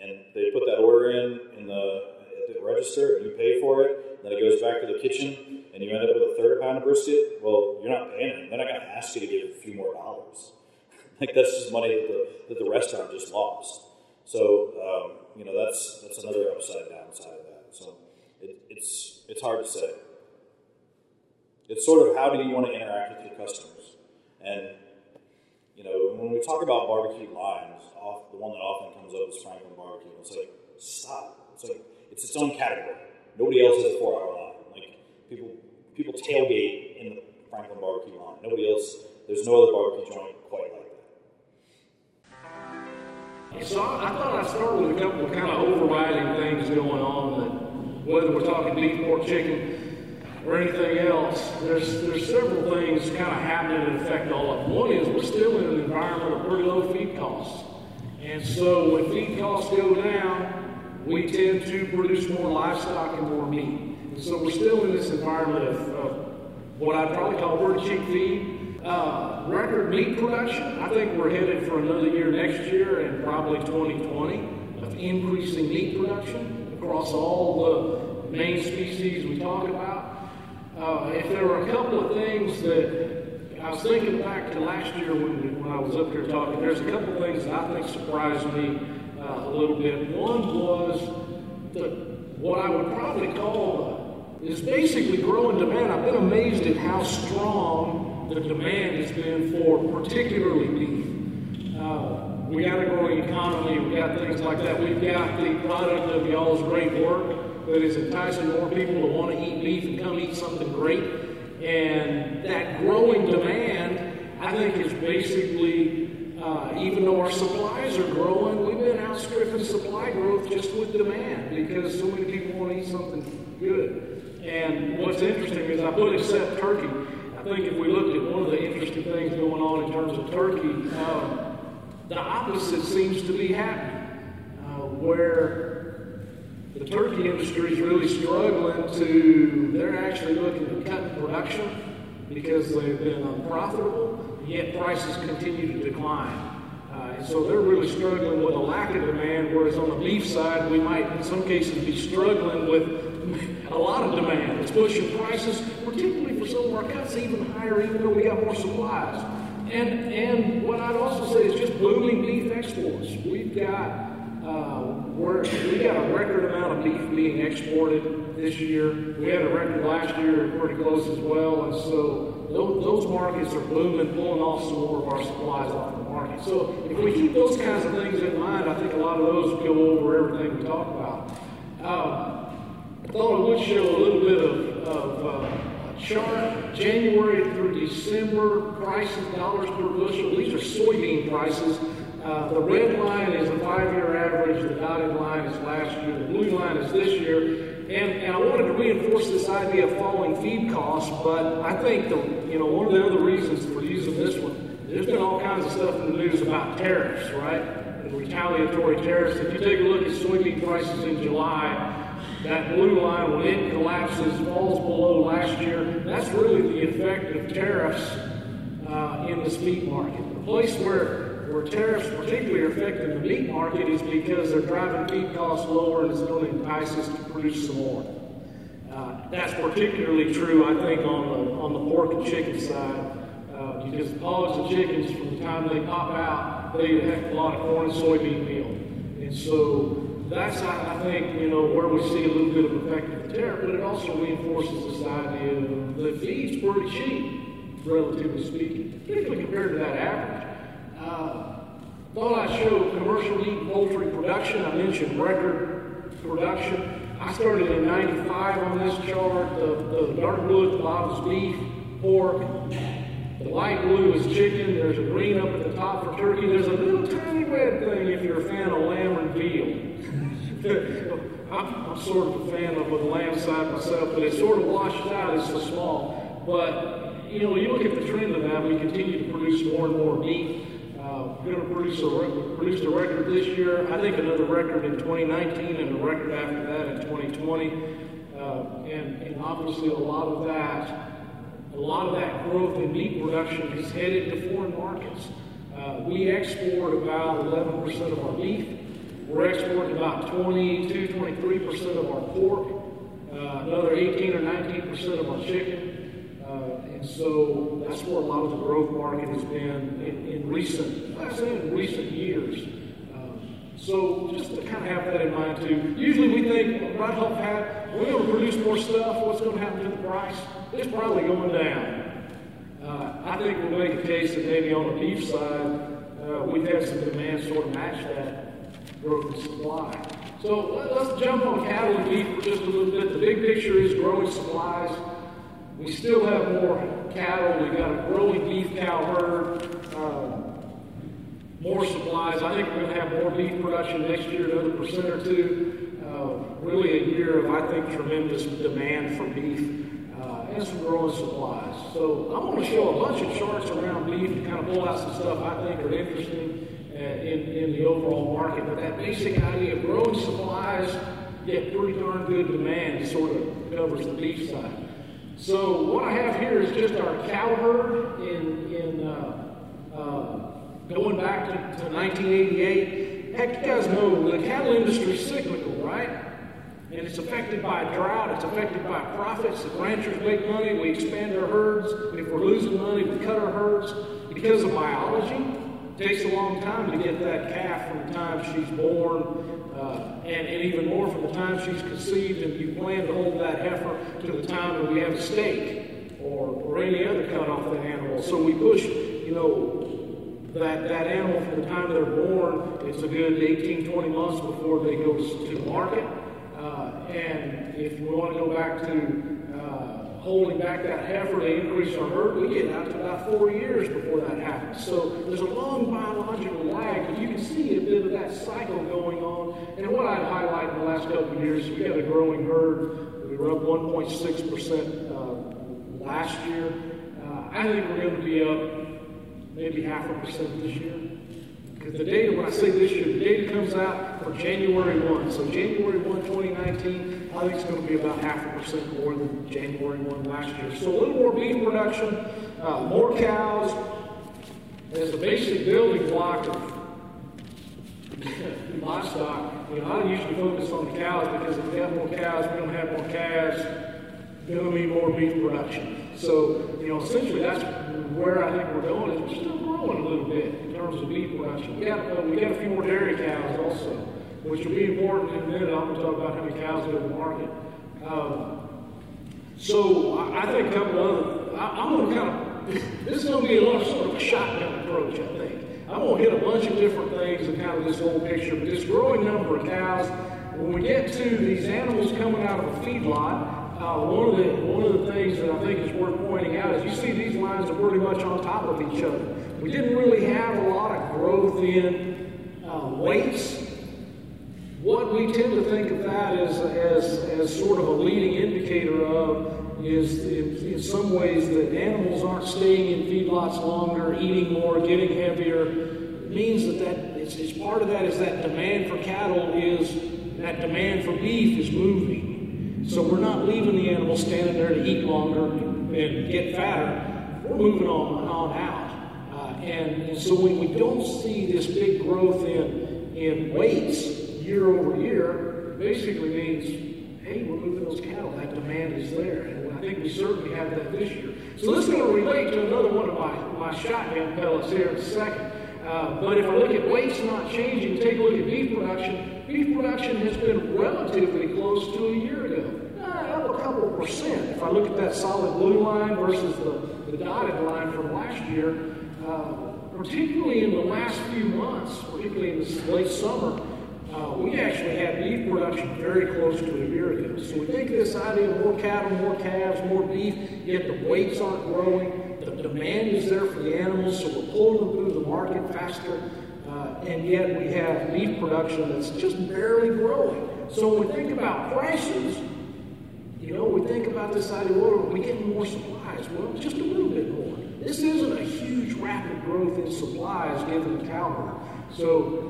and they put that order at the register and you pay for it, then it goes back to the kitchen, and you end up with a third pound of brisket, well, you're not paying it. They're not going to ask you to give a few more dollars. Like, that's just money that the restaurant just lost. So, that's another upside downside of that. So it's hard to say. It's sort of how do you want to interact with your customers? And, when we talk about barbecue lines, the one that often comes up is Franklin Barbecue. It's like, stop. It's like, it's its own category. Nobody else has a 4-hour line. People tailgate in the Franklin Barbecue line. Nobody else, there's no other barbecue joint quite like that. So I thought I'd start with a couple of kind of overriding things going on, that whether we're talking beef, pork, chicken, or anything else, there's several things kind of happening that affect all of them. One is we're still in an environment of pretty low feed costs. And so when feed costs go down, we tend to produce more livestock and more meat. So we're still in this environment of what I'd probably call bird cheap feed. Record meat production, I think we're headed for another year next year and probably 2020 of increasing meat production across all the main species we talk about. If there were a couple of things that I was thinking back to last year when I was up here talking, there's a couple of things that I think surprised me a little bit. One was what I would probably call is basically growing demand. I've been amazed at how strong the demand has been for particularly beef. We got a growing economy, we got things like that. We've got the product of y'all's great work that is enticing more people to want to eat beef and come eat something great. And that growing demand, I think, is basically, even though our supplies are growing, we've been outstripping supply growth just with demand because so many people want to eat something good. And what's interesting is I would accept turkey. I think if we looked at one of the interesting things going on in terms of turkey, the opposite seems to be happening. where the turkey industry is really struggling to, they're actually looking to cut production because they've been unprofitable, yet prices continue to decline. And so they're really struggling with a lack of demand, whereas on the beef side, we might, in some cases, be struggling with a lot of demand. It's pushing prices, particularly for some of our cuts, even higher, even though we got more supplies. And what I'd also say is just booming beef exports. We've got we got a record amount of beef being exported this year. We had a record last year, pretty close as well, and so those markets are booming, pulling off some more of our supplies off the market. So if we keep those kinds of things in mind, I think a lot of those go over everything we talk about. I thought I would show a little bit of a chart, January through December, prices, dollars per bushel. These are soybean prices. The red line is the 5-year average, the dotted line is last year, the blue line is this year. And I wanted to reinforce this idea of falling feed costs, but I think one of the other reasons for using this one, there's been all kinds of stuff in the news about tariffs, right? And retaliatory tariffs. If you take a look at soybean prices in July, that blue line, when it collapses, falls below last year, that's really the effect of tariffs in this meat market. The place where tariffs particularly are affecting the meat market is because they're driving feed costs lower and it's building prices to produce some more. That's particularly true, I think, on the pork and chicken side. Because pigs and chickens, from the time they pop out, they have a lot of corn and soybean meal. And so that's, I think, where we see a little bit of effect of the tariff, but it also reinforces this idea of the feed's pretty cheap, relatively speaking, particularly compared to that average. Thought I'd show commercial meat and poultry production. I mentioned record production. I started in 95 on this chart. The dark blue at the bottom is beef, pork. The light blue is chicken. There's a green up at the top for turkey. There's a little tiny red thing if you're a fan of lamb and veal. I'm sort of a fan of the lamb side myself, but it sort of washes out. It's so small. But, you look at the trend of that. We continue to produce more and more meat. We're going to produce a record this year. I think another record in 2019 and a record after that in 2020. And obviously a lot of that growth in meat production is headed to foreign markets. We export about 11% of our beef. We're exporting about 23% of our pork, another 18 or 19% of our chicken. And so that's where a lot of the growth market has been in recent years. So just to kind of have that in mind too. Usually we think right off the bat, we're going to produce more stuff. What's going to happen to the price? It's probably going down. I think we'll make a case that maybe on the beef side, we've had some demand sort of match that growth in supply. So let's jump on cattle and beef for just a little bit. The big picture is growing supplies. We still have more cattle. We've got a growing beef cow herd. More supplies. I think we're going to have more beef production next year, another 1% or 2. Really a year of, I think, tremendous demand for beef and some growing supplies. So I'm going to show a bunch of charts around beef to kind of pull out some stuff I think are interesting in the overall market. But that basic idea of growing supplies, yet pretty darn good demand, sort of covers the beef side. So what I have here is just our cow herd going back to 1988, heck, you guys know the cattle industry is cyclical, right? And it's affected by drought, it's affected by profits. If ranchers make money, we expand our herds. If we're losing money, we cut our herds. Because of biology, it takes a long time to get that calf from the time she's born, and even more from the time she's conceived, and you plan to hold that heifer to the time that we have a steak or any other cut off the animal. So we push, that animal from the time they're born, it's a good 18, 20 months before they go to market. And if we want to go back to holding back that heifer, they increase our herd, we get out to about 4 years before that happens. So there's a long biological lag, and you can see a bit of that cycle going on. And what I'd highlight in the last couple of years, we had a growing herd. We were up 1.6% last year. I think we're going to be up maybe 0.5% this year. Because the data, when I say this year, the data comes out for January 1. So January 1, 2019, I think it's going to be about 0.5% more than January 1 last year. So a little more beef production, more cows, as the basic building block of livestock. You know, I usually focus on the cows because if we have more cows, we don't have more calves, there'll be more beef production. So, you know, essentially that's where I think we're going. Is we're still growing a little bit in terms of beef production. We got a few more dairy cows also, which will be important in a minute. I'm going to talk about how many cows are in the market. So I think a couple other, I'm going to kind of, this is going to be a lot of sort of a shotgun approach, I think. I'm going to hit a bunch of different things and kind of this whole picture, but this growing number of cows, when we get to these animals coming out of a feedlot, one of the things that I think is worth pointing out is you see these lines are pretty much on top of each other. We didn't really have a lot of growth in weights. What we tend to think of that as sort of a leading indicator of is in some ways that animals aren't staying in feedlots longer, eating more, getting heavier. It means that it's part of that is that demand for cattle demand for beef is moving. So we're not leaving the animal standing there to eat longer and get fatter. We're moving on out. And so when we don't see this big growth in weights year over year, it basically means, hey, we're moving those cattle. That demand is there. And I think we certainly have that this year. So this is going to relate to another one of my shotgun pellets here in a second. But if I look at weights not changing, take a look at beef production. Beef production has been relatively close to a year ago, up a couple percent. If I look at that solid blue line versus the dotted line from last year, particularly in the last few months, particularly in this late summer, we actually had beef production very close to a year ago. So we think this idea of more cattle, more calves, more beef, yet the weights aren't growing, the demand is there for the animals, so we're pulling them through the market faster, and yet we have beef production that's just barely growing. So when we think about prices, you know, we think about this idea, well, are we getting more supplies? Well, just a little bit more. This isn't a huge rapid growth in supplies given the cow herd. So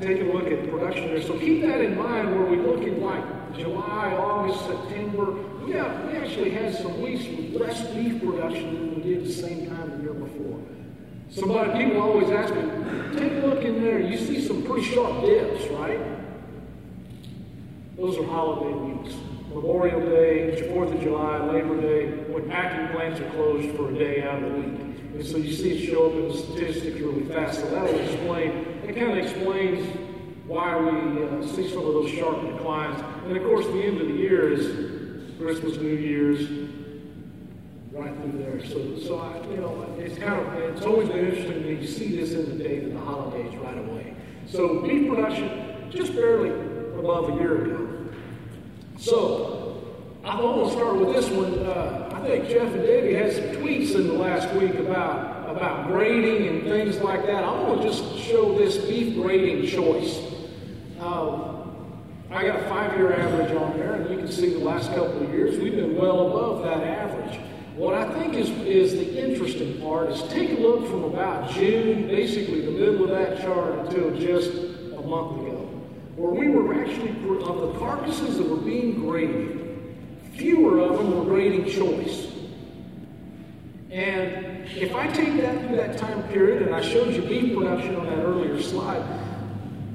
take a look at the production there. So keep that in mind where we look in like July, August, September. We actually had some weeks with less beef production than we did the same time the year before. People always ask me, take a look in there. You see some pretty sharp dips, right? Those are holiday weeks. Memorial Day, 4th of July, Labor Day, when packing plants are closed for a day out of the week. And so you see it show up in the statistics really fast. So that kind of explains why we see some of those sharp declines. And of course, the end of the year is Christmas, New Year's, right through there. So it's always been interesting that you see this in the data, the holidays right away. So beef production just barely above a year ago. So, I'm going to start with this one. I think Jeff and Davey had some tweets in the last week about grading and things like that. I want to just show this beef grading choice. I got a 5-year average on there, and you can see the last couple of years we've been well above that average. What I think is the interesting part is take a look from about June, basically the middle of that chart, until just a month ago, where we were actually, of the carcasses that were being graded, fewer of them were grading choice. And if I take that through that time period, and I showed you beef production on that earlier slide,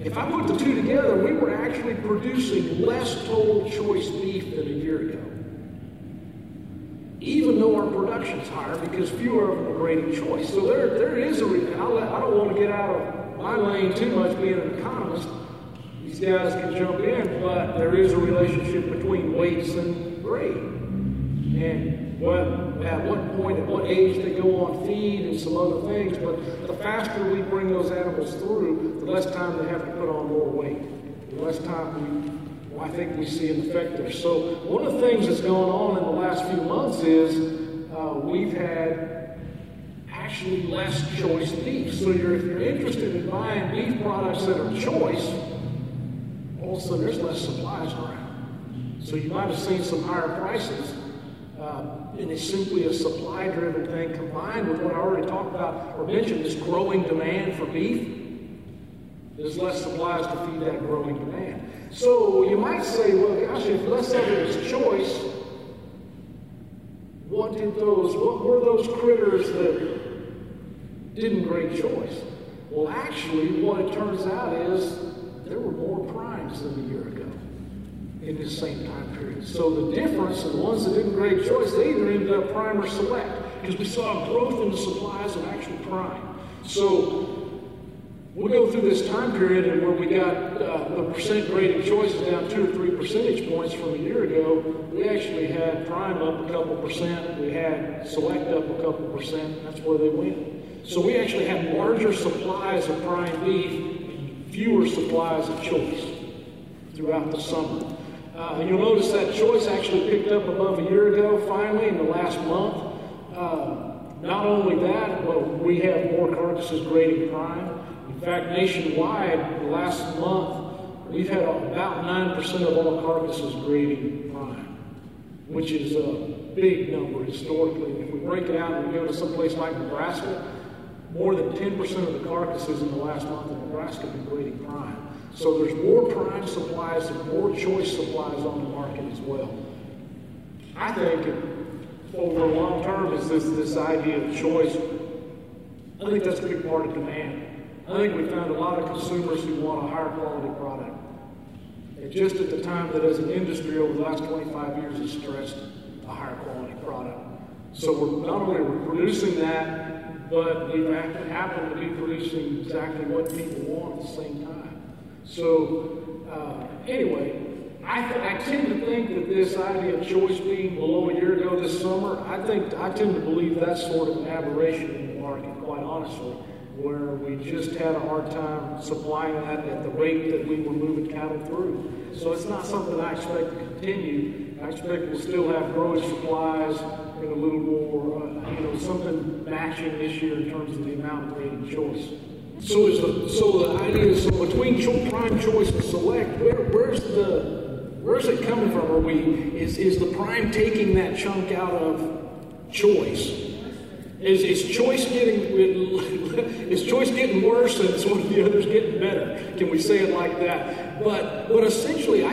if I put the two together, we were actually producing less total choice beef than a year ago, even though our production's higher because fewer of them were grading choice. So there is a reason. I don't want to get out of my lane too much being an economist. These guys can jump in, but there is a relationship between weights and grade. And at what point, at what age they go on feed and some other things, but the faster we bring those animals through, the less time they have to put on more weight. The less time I think we see an effect there. So one of the things that's gone on in the last few months is we've had actually less choice beef. So if you're interested in buying beef products that are choice, also, there's less supplies around. So you might have seen some higher prices, and it's simply a supply-driven thing combined with what I already talked about or mentioned, this growing demand for beef. There's less supplies to feed that growing demand. So you might say, well, gosh, if less of it is choice, what were those critters that didn't great choice? Well, actually, what it turns out is there were more primes than a year ago in this same time period. So the difference, the ones that didn't great choice, they either ended up prime or select, because we saw growth in the supplies of actual prime. So we'll go through this time period and where we got the percent graded choices down 2 or 3 percentage points from a year ago. We actually had prime up a couple percent. We had select up a couple percent. That's where they went. So we actually had larger supplies of prime beef and fewer supplies of choice throughout the summer. You'll notice that choice actually picked up above a year ago, finally, in the last month. Not only that, but we have more carcasses grading prime. In fact, nationwide, last month, we've had about 9% of all carcasses grading prime, which is a big number historically. If we break it out and we go to someplace like Nebraska, more than 10% of the carcasses in the last month in Nebraska have been grading prime. So there's more prime supplies and more choice supplies on the market as well. I think over the long term is this idea of choice. I think that's a big part of demand. I think we found a lot of consumers who want a higher quality product. And just at the time that as an industry over the last 25 years has stressed a higher quality product. So we're not only producing that, but we happen to be producing exactly what people want at the same time. So anyway, I tend to think that this idea of choice being below a year ago this summer, I tend to believe that's sort of an aberration in the market, quite honestly, where we just had a hard time supplying that at the rate that we were moving cattle through. So it's not something I expect to continue. I expect we'll still have growing supplies and a little more, something matching this year in terms of the amount of grading choice. So the idea is, so between prime choice and select, where's it coming from? Is the prime taking that chunk out of choice? Is choice getting worse and it's one of the others getting better? Can we say it like that? But essentially, I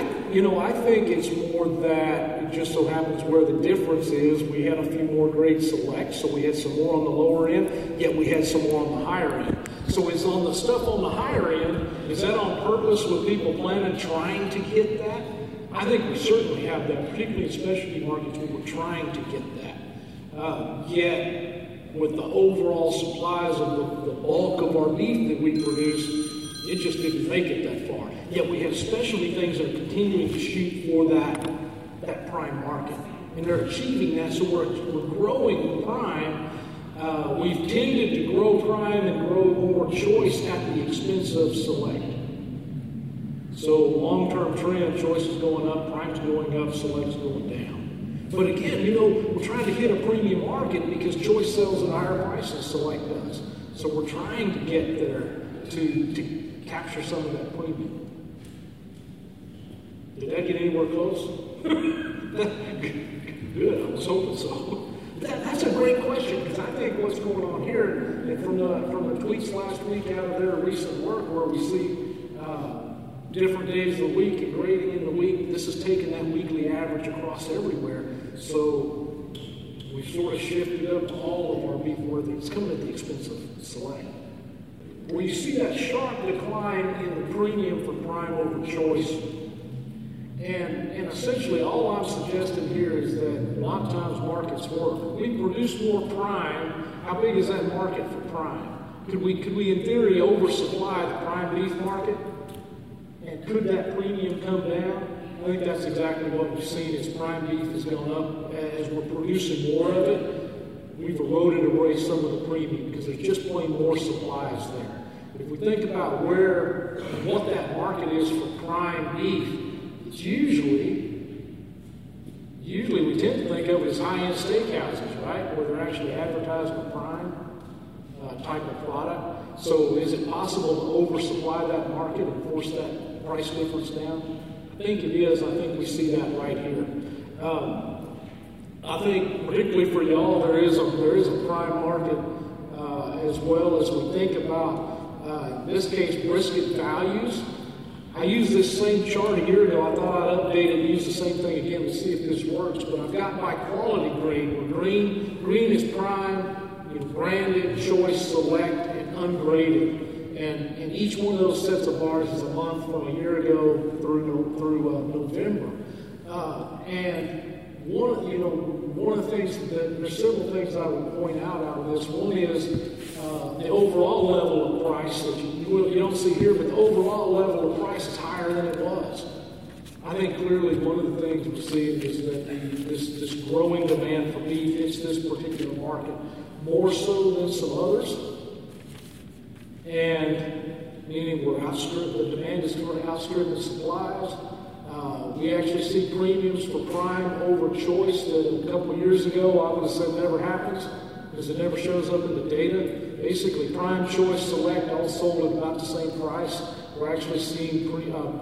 think it's more that it just so happens where the difference is we had a few more grade selects, so we had some more on the lower end, yet we had some more on the higher end. So is on the stuff on the higher end, is that on purpose with people planning trying to get that? I think we certainly have that, particularly in specialty markets, we were trying to get that. Yet with the overall supplies of the bulk of our beef that we produce, it just didn't make it that far. Yet we have specialty things that are continuing to shoot for that prime market. And they're achieving that, so we're growing prime. We've tended to grow prime and grow more choice at the expense of select. So long-term trend, choice is going up, prime's going up, select's going down. But again, we're trying to hit a premium market because choice sells at higher prices, select does. So we're trying to get there to capture some of that premium. Did that get anywhere close? Good, I was hoping so. That's a great question, because I think what's going on here, and from the tweets last week out of their recent work where we see different days of the week and grading in the week, this is taking that weekly average across everywhere. So we've sort of shifted up all of our beef worth. It's coming at the expense of select. Where you see that sharp decline in the premium for prime over choice. And essentially all I'm suggesting here is that a lot of times markets work. We produce more prime. How big is that market for prime? Could we in theory oversupply the prime beef market? And could that premium come down? I think that's exactly what we've seen as prime beef has gone up. As we're producing more of it, we've eroded away some of the premium because there's just plain more supplies there. If we think about what that market is for prime beef, it's usually we tend to think of it as high-end steakhouses, right? Where they're actually advertising a prime type of product. So is it possible to oversupply that market and force that price difference down? I think it is. I think we see that right here. I think particularly for y'all, there is a prime market as well as we think about In this case, brisket values. I used this same chart a year ago. I thought I'd update it and use the same thing again to see if this works, but I've got my quality grade. Where green is prime, you know, branded, choice, select, and ungraded. And each one of those sets of bars is a month from a year ago through November. And one of the things that there's several things I would point out of this. One is the overall level of price that you don't see here, but the overall level of price is higher than it was. I think clearly one of the things we're seeing is that this growing demand for beef hits this particular market more so than some others. And meaning we're the demand is going to outstrip the supplies. We actually see premiums for prime over choice that a couple years ago I would have said never happens because it never shows up in the data. Basically, prime, choice, select all sold at about the same price. We're actually seeing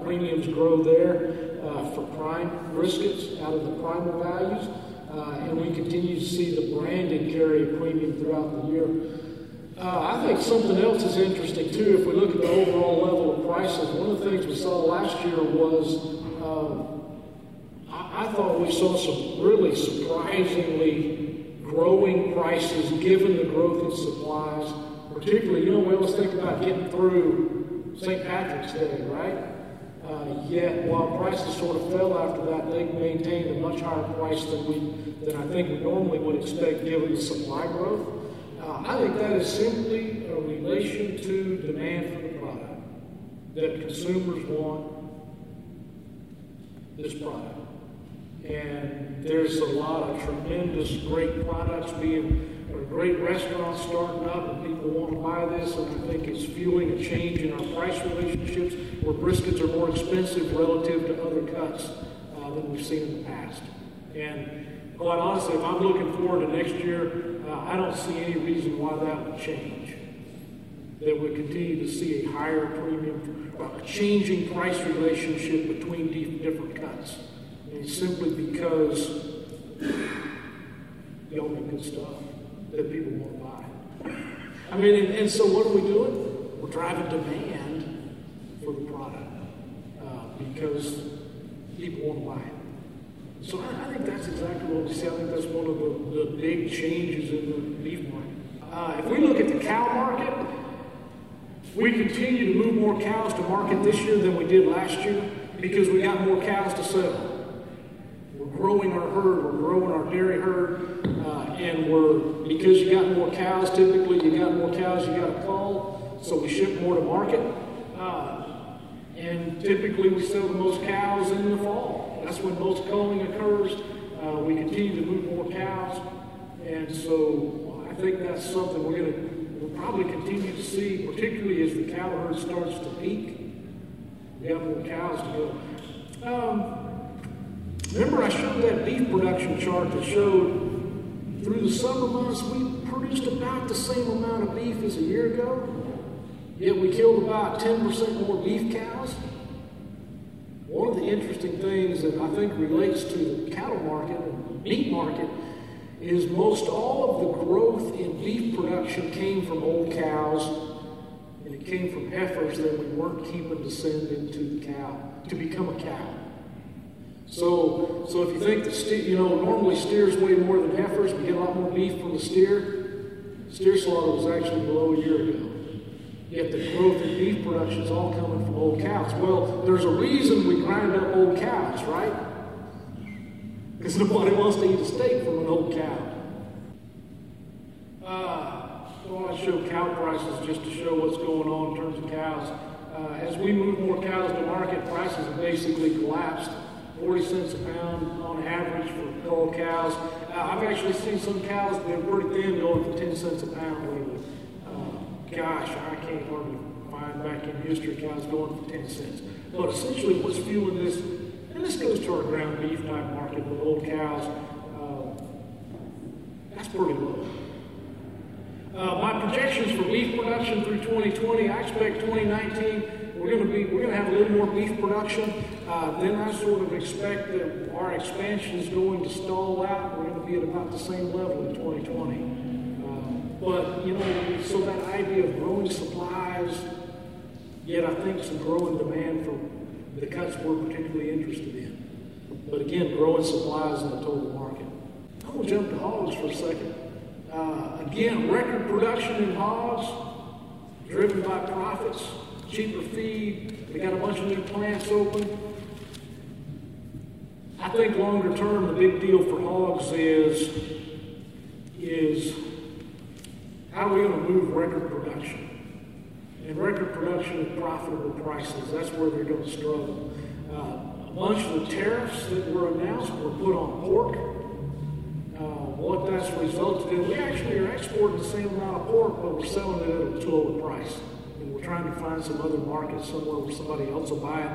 premiums grow there for prime briskets out of the primal values, and we continue to see the branded carry a premium throughout the year. I think something else is interesting too. If we look at the overall level of prices, one of the things we saw last year was I thought we saw some really surprisingly growing prices given the growth in supplies. Particularly, we always think about getting through St. Patrick's Day, right? Yet, while prices sort of fell after that, they maintained a much higher price than I think we normally would expect given the supply growth. I think that is simply a relation to demand for the product, that consumers want this product. And there's a lot of tremendous great products or great restaurants starting up, and people want to buy this, and I think it's fueling a change in our price relationships where briskets are more expensive relative to other cuts than we've seen in the past. And quite honestly, if I'm looking forward to next year, I don't see any reason why that would change. That we continue to see a higher premium, a changing price relationship between different cuts. And it's simply because y'all make good stuff that people want to buy. I mean, and so what are we doing? We're driving demand for the product because people want to buy it. So I think that's exactly what we see. I think that's one of the big changes in the beef market. If we look at the cow market, we continue to move more cows to market this year than we did last year because we got more cows to sell. We're growing our herd, we're growing our dairy herd, and because you got more cows, typically you got more cows you got to cull, so we ship more to market. And typically we sell the most cows in the fall. That's when most culling occurs. We continue to move more cows, and so I think that's something we'll probably continue to see, particularly as the cow herd starts to peak. We have more cows to go. Remember, I showed that beef production chart that showed through the summer months we produced about the same amount of beef as a year ago, yet we killed about 10% more beef cows. One of the interesting things that I think relates to the cattle market and meat market is most all of the growth in beef production came from old cows, and it came from heifers that we weren't keeping to send into the cow to become a cow. So if you think that normally steers weigh more than heifers, we get a lot more beef from the steer. Steer slaughter was actually below a year ago. Yet the growth in beef production is all coming from old cows. Well, there's a reason we grind up old cows, right? Because nobody wants to eat a steak from an old cow. I want to show cow prices just to show what's going on in terms of cows. As we move more cows to market, prices have basically collapsed. 40 cents a pound on average for culled cows. I've actually seen some cows that are pretty thin going for 10 cents a pound lately. Gosh, I can't hardly find back in history cows going for 10 cents. But essentially what's fueling this, and this goes to our ground beef type market with old cows, that's pretty low. My projections for beef production through 2020, I expect 2019 we're going to have a little more beef production. Then I sort of expect that our expansion is going to stall out. We're going to be at about the same level in 2020. But, you know, so that idea of growing supplies, yet I think some growing demand for the cuts we're particularly interested in. But again, growing supplies in the total market. I'm going to jump to hogs for a second. Again, record production in hogs, driven by profits, cheaper feed. They got a bunch of new plants open. I think longer term, the big deal for hogs is how are we going to move record production? And record production at profitable prices, that's where they're going to struggle. A bunch of the tariffs that were announced were put on pork. What that's resulted in, we actually are exporting the same amount of pork, but we're selling it at a lower price. And we're trying to find some other market somewhere where somebody else will buy it.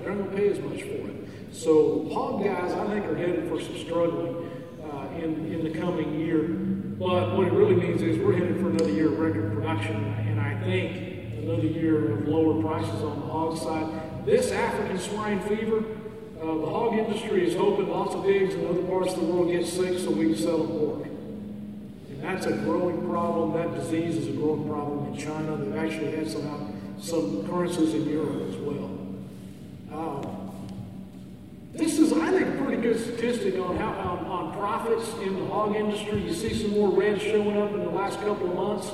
They're not going to pay as much for it. So hog guys, I think, are headed for some struggling in the coming year. But what it really means is we're headed for another year of record production, and I think another year of lower prices on the hog side. This African swine fever, the hog industry is hoping lots of pigs in other parts of the world get sick so we can sell them pork. And that's a growing problem. That disease is a growing problem in China. They've actually had some occurrences in Europe as well. This is, I think, a pretty good statistic on how on profits in the hog industry. You see some more reds showing up in the last couple of months.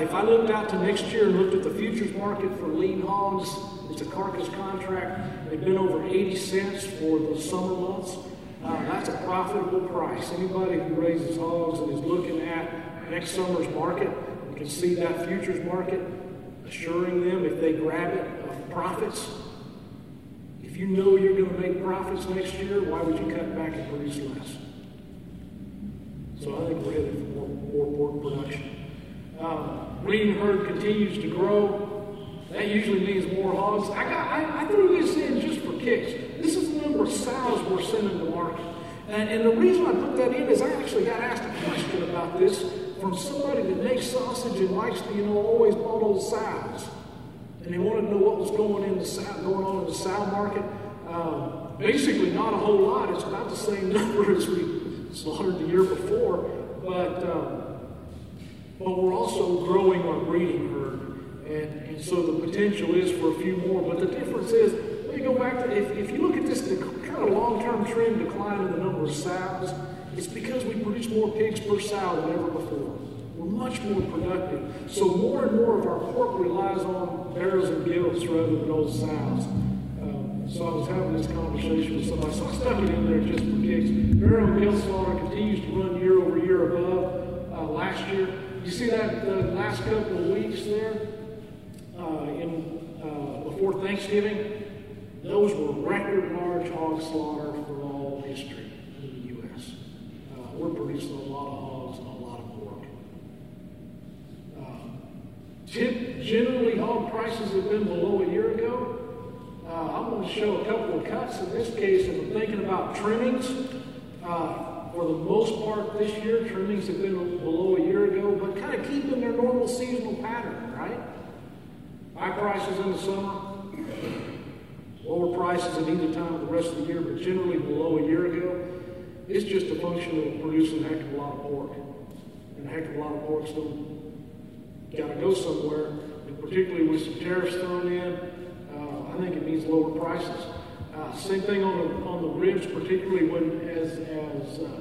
If I looked out to next year and looked at the futures market for lean hogs, it's a carcass contract. They've been over 80 cents for the summer months. That's a profitable price. Anybody who raises hogs and is looking at next summer's market, you can see that futures market assuring them if they grab it of profits. If you know you're going to make profits next year, why would you cut back and produce less? So I think we're headed for more pork production. Breeding herd continues to grow. That usually means more hogs. I threw this in just for kicks. This is the number of sows we're sending to market. And the reason I put that in is I actually got asked a question about this from somebody that makes sausage and likes to, you know, always bought old sows. And they wanted to know what was going on in the sow market. Basically, not a whole lot. It's about the same number as we slaughtered the year before, but we're also growing our breeding herd, and so the potential is for a few more. But the difference is, when you go back to if you look at this kind of long-term trend decline in the number of sows, it's because we produce more pigs per sow than ever before. We're much more productive. So more and more of our pork relies on barrels and gills rather than old sows. So I was having this conversation with somebody, so I stuck it in there just for kicks. Barrel and gill slaughter continues to run year over year above last year. You see that the last couple of weeks there before Thanksgiving? Those were record large hog slaughter for all history in the U.S. We're producing a lot of hogs and a lot of pork. Generally, hog prices have been below a year ago. I'm going to show a couple of cuts. In this case, if I'm thinking about trimmings, for the most part this year, trimmings have been below a year ago, but kind of keeping their normal seasonal pattern, right? High prices in the summer, lower prices at either time of the rest of the year, but generally below a year ago. It's just a function of producing a heck of a lot of pork. And a heck of a lot of pork still got to go somewhere, and particularly with some tariffs thrown in, I think it means lower prices. Same thing on the ribs, particularly when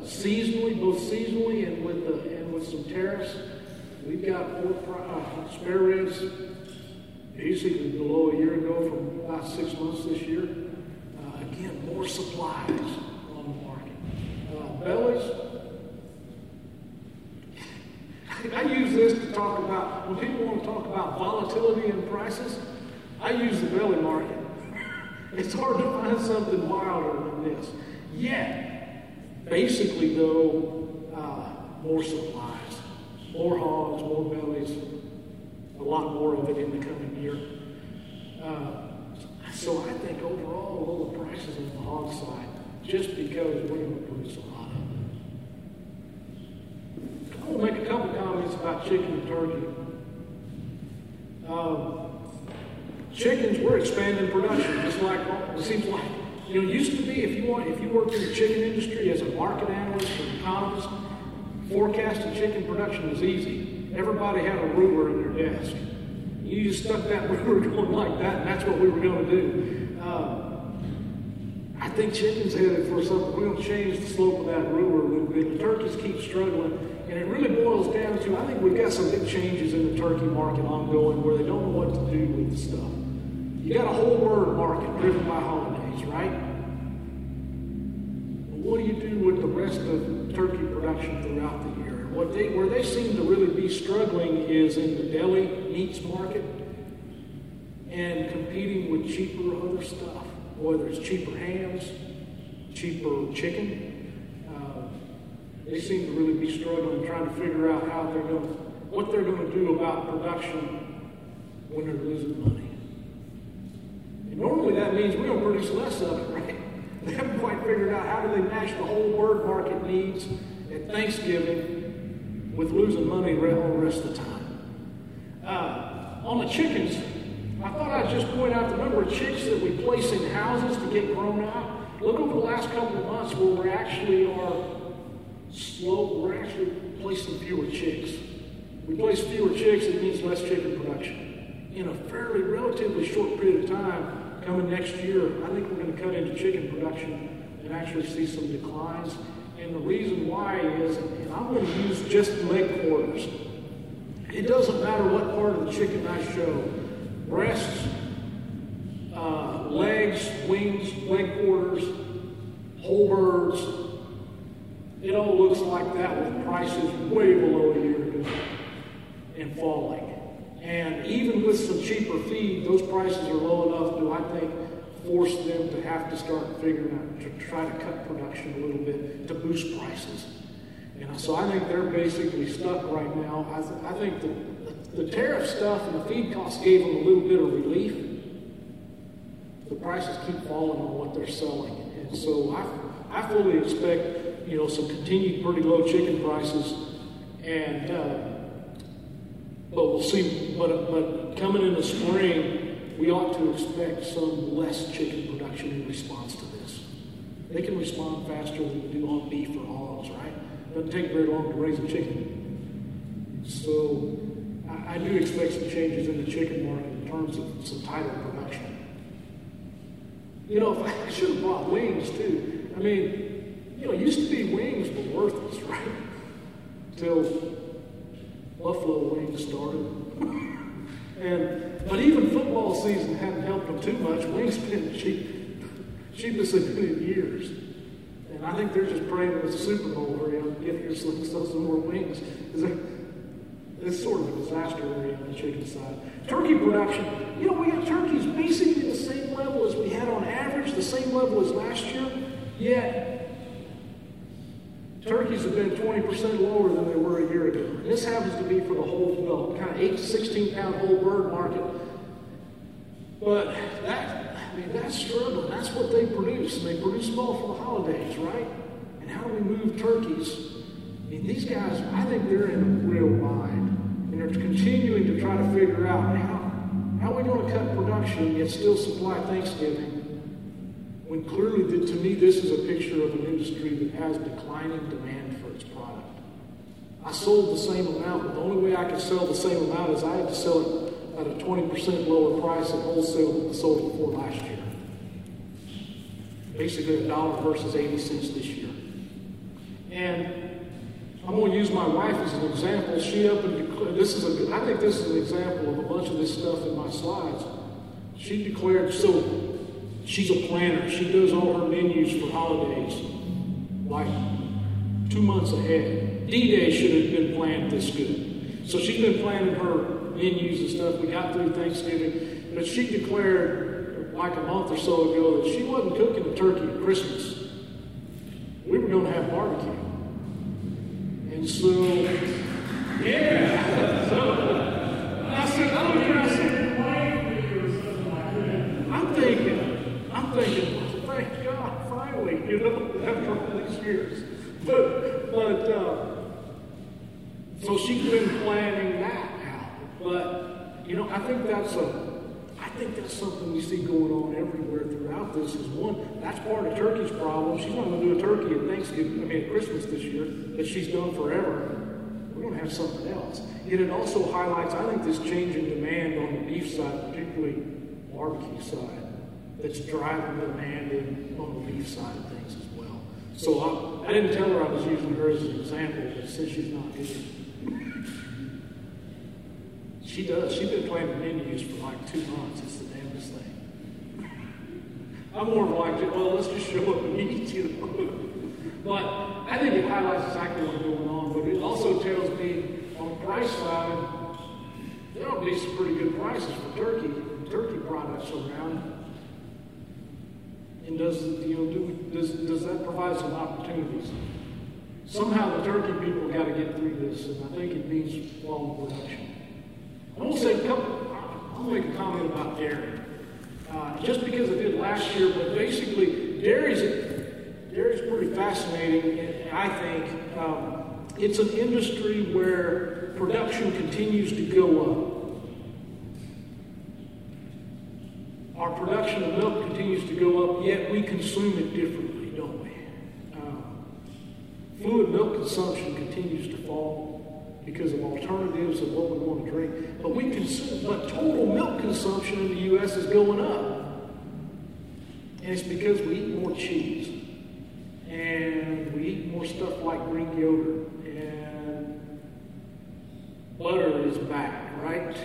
seasonally, both seasonally and with some tariffs, we've got spare ribs basically below a year ago from about 6 months this year. Again, more supplies on the market. Bellies. I use this to talk about, when people want to talk about volatility in prices, I use the belly market. It's hard to find something wilder than this. Yet, basically though, more supplies, more hogs, more bellies, a lot more of it in the coming year. So I think overall, lower prices on the hog side, just because we're going to produce a lot of it. I'm going to make a couple comments about chicken and turkey. Chickens, we're expanding production, just like it seems like. You know, it used to be if you worked in the chicken industry as a market analyst or economist, forecasting chicken production was easy. Everybody had a ruler in their desk. You just stuck that ruler going like that, and that's what we were going to do. I think chicken's headed for something. We're going to change the slope of that ruler a little bit. The turkeys keep struggling, and it really boils down to, I think we've got some big changes in the turkey market ongoing where they don't know what to do with the stuff. You got a whole bird market driven by holidays, right? But what do you do with the rest of turkey production throughout the year? What they, where they seem to really be struggling is in the deli meats market and competing with cheaper other stuff. Whether it's cheaper hams, cheaper chicken, they seem to really be struggling trying to figure out how they're going, what they're going to do about production when they're losing money. And normally that means we're going to produce less of it, right? They haven't quite figured out how do they match the whole bird market needs at Thanksgiving with losing money all the rest of the time. On the chickens, I thought I'd just point out the number of chicks that we place in houses to get grown out. Look over the last couple of months where we actually are slow, we're actually placing fewer chicks. We place fewer chicks, it means less chicken production. In a fairly relatively short period of time, coming next year, I think we're going to cut into chicken production and actually see some declines. And the reason why is, and I'm going to use just leg quarters. It doesn't matter what part of the chicken I show. Breasts, legs, wings, leg quarters, whole birds. It all looks like that with prices way below a year ago and falling. And even with some cheaper feed, those prices are low enough to, I think, force them to have to start figuring out, to try to cut production a little bit to boost prices. And so I think they're basically stuck right now. I think the tariff stuff and the feed costs gave them a little bit of relief. The prices keep falling on what they're selling. And so I fully expect, you know, some continued pretty low chicken prices. And, but we'll see. But coming in the spring, we ought to expect some less chicken production in response to this. They can respond faster than we do on beef or hogs, right? It doesn't take very long to raise a chicken. So I do expect some changes in the chicken market in terms of some tighter production. You know, if I should have bought wings too. I mean, you know, it used to be wings were worthless, right? Till buffalo wings started. But even football season hadn't helped them too much. Wings have been cheapest they've been in years. And I think they're just praying with the Super Bowl where you get here and sell some more wings. It's sort of a disaster area on the chicken side. Turkey production, you know, we got turkeys basically the same level as we had on average, the same level as last year, yet turkeys have been 20% lower than they were a year ago. And this happens to be for the whole, well, kind of 8 to 16-pound whole bird market. But that, I mean, that's struggling. That's what they produce, and they produce them all for the holidays, right? And how do we move turkeys? I mean, these guys, I think they're in a real bind, and they're continuing to try to figure out how are we going to cut production yet still supply Thanksgiving, when clearly, to me, this is a picture of an industry that has declining demand for its product. I sold the same amount, but the only way I could sell the same amount is I had to sell it at a 20% lower price at wholesale than I sold it before last year. Basically, $1 versus 80 cents this year. And I'm going to use my wife as an example. She up and declared, I think this is an example of a bunch of this stuff in my slides. She declared, so she's a planner. She does all her menus for holidays, like 2 months ahead. D-Day should have been planned this good. So she's been planning her menus and stuff. We got through Thanksgiving, but she declared like a month or so ago that she wasn't cooking a turkey at Christmas. We were going to have barbecue. And so, yeah. So, I said, I don't care. I said, I'm thinking, thank God, finally, you know, after all these years. So she's been planning that out. But you know, I think that's something we see going on everywhere throughout this. Is one, that's part of turkey's problem. She's not going to do a turkey at Christmas this year that she's done forever. we're going to have something else. Yet it also highlights, I think, this change in demand on the beef side, particularly barbecue side, that's driving the demand in on the beef side of things as well. So I didn't tell her I was using her as an example, but since she's not here. She does. She's been planning menus for like 2 months. It's the damnedest thing. I'm more like, well, let's just show up and eat, you know. But I think it highlights exactly what's going on, but it also tells me on the price side, there ought to be some pretty good prices for turkey products around. And does, you know, does that provide some opportunities? Somehow the turkey people got to get through this, and I think it means long production. I want to say a couple, I'll make a comment about dairy. Just because I did last year, but basically dairy's pretty fascinating, and I think. It's an industry where production continues to go up. Our production of milk continues to go up, yet we consume it differently, don't we? Fluid milk consumption continues to fall because of alternatives of what we want to drink, but we consume, but total milk consumption in the U.S. is going up, and it's because we eat more cheese. And we eat more stuff like Greek yogurt, and butter is back, right?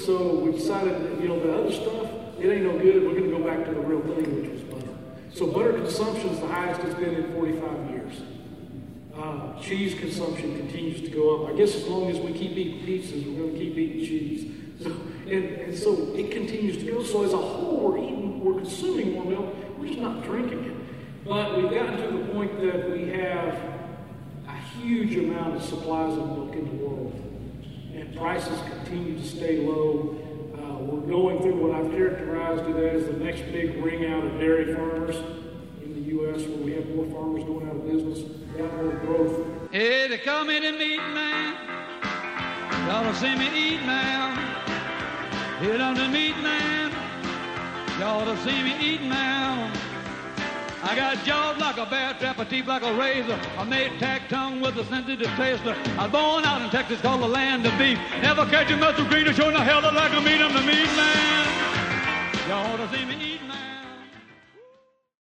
So we decided that, you know, the other stuff, it ain't no good. We're going to go back to the real thing, which was butter. So butter consumption is the highest it's been in 45 years. Cheese consumption continues to go up. I guess as long as we keep eating pizzas, we're going to keep eating cheese. So, and so it continues to go. So as a whole, we're consuming more milk. We're just not drinking it. But we've gotten to the point that we have a huge amount of supplies of milk in the world, and prices continue to stay low. We're going through what I've characterized it as the next big ring out of dairy farmers in the U.S., where we have more farmers going out of business, got more growth. Hey, they call me the meat man. Y'all don't see me eat now. Hit on the meat man. Y'all don't see me eat now. I got jaws like a bear trap, a teeth like a razor. I made tack tongue with a sensitive taster. I was born out in Texas called the land of beef. Never catch a muscle greener, showing the hell like a meat. I'm the meat man. Y'all ought to see me eat, man.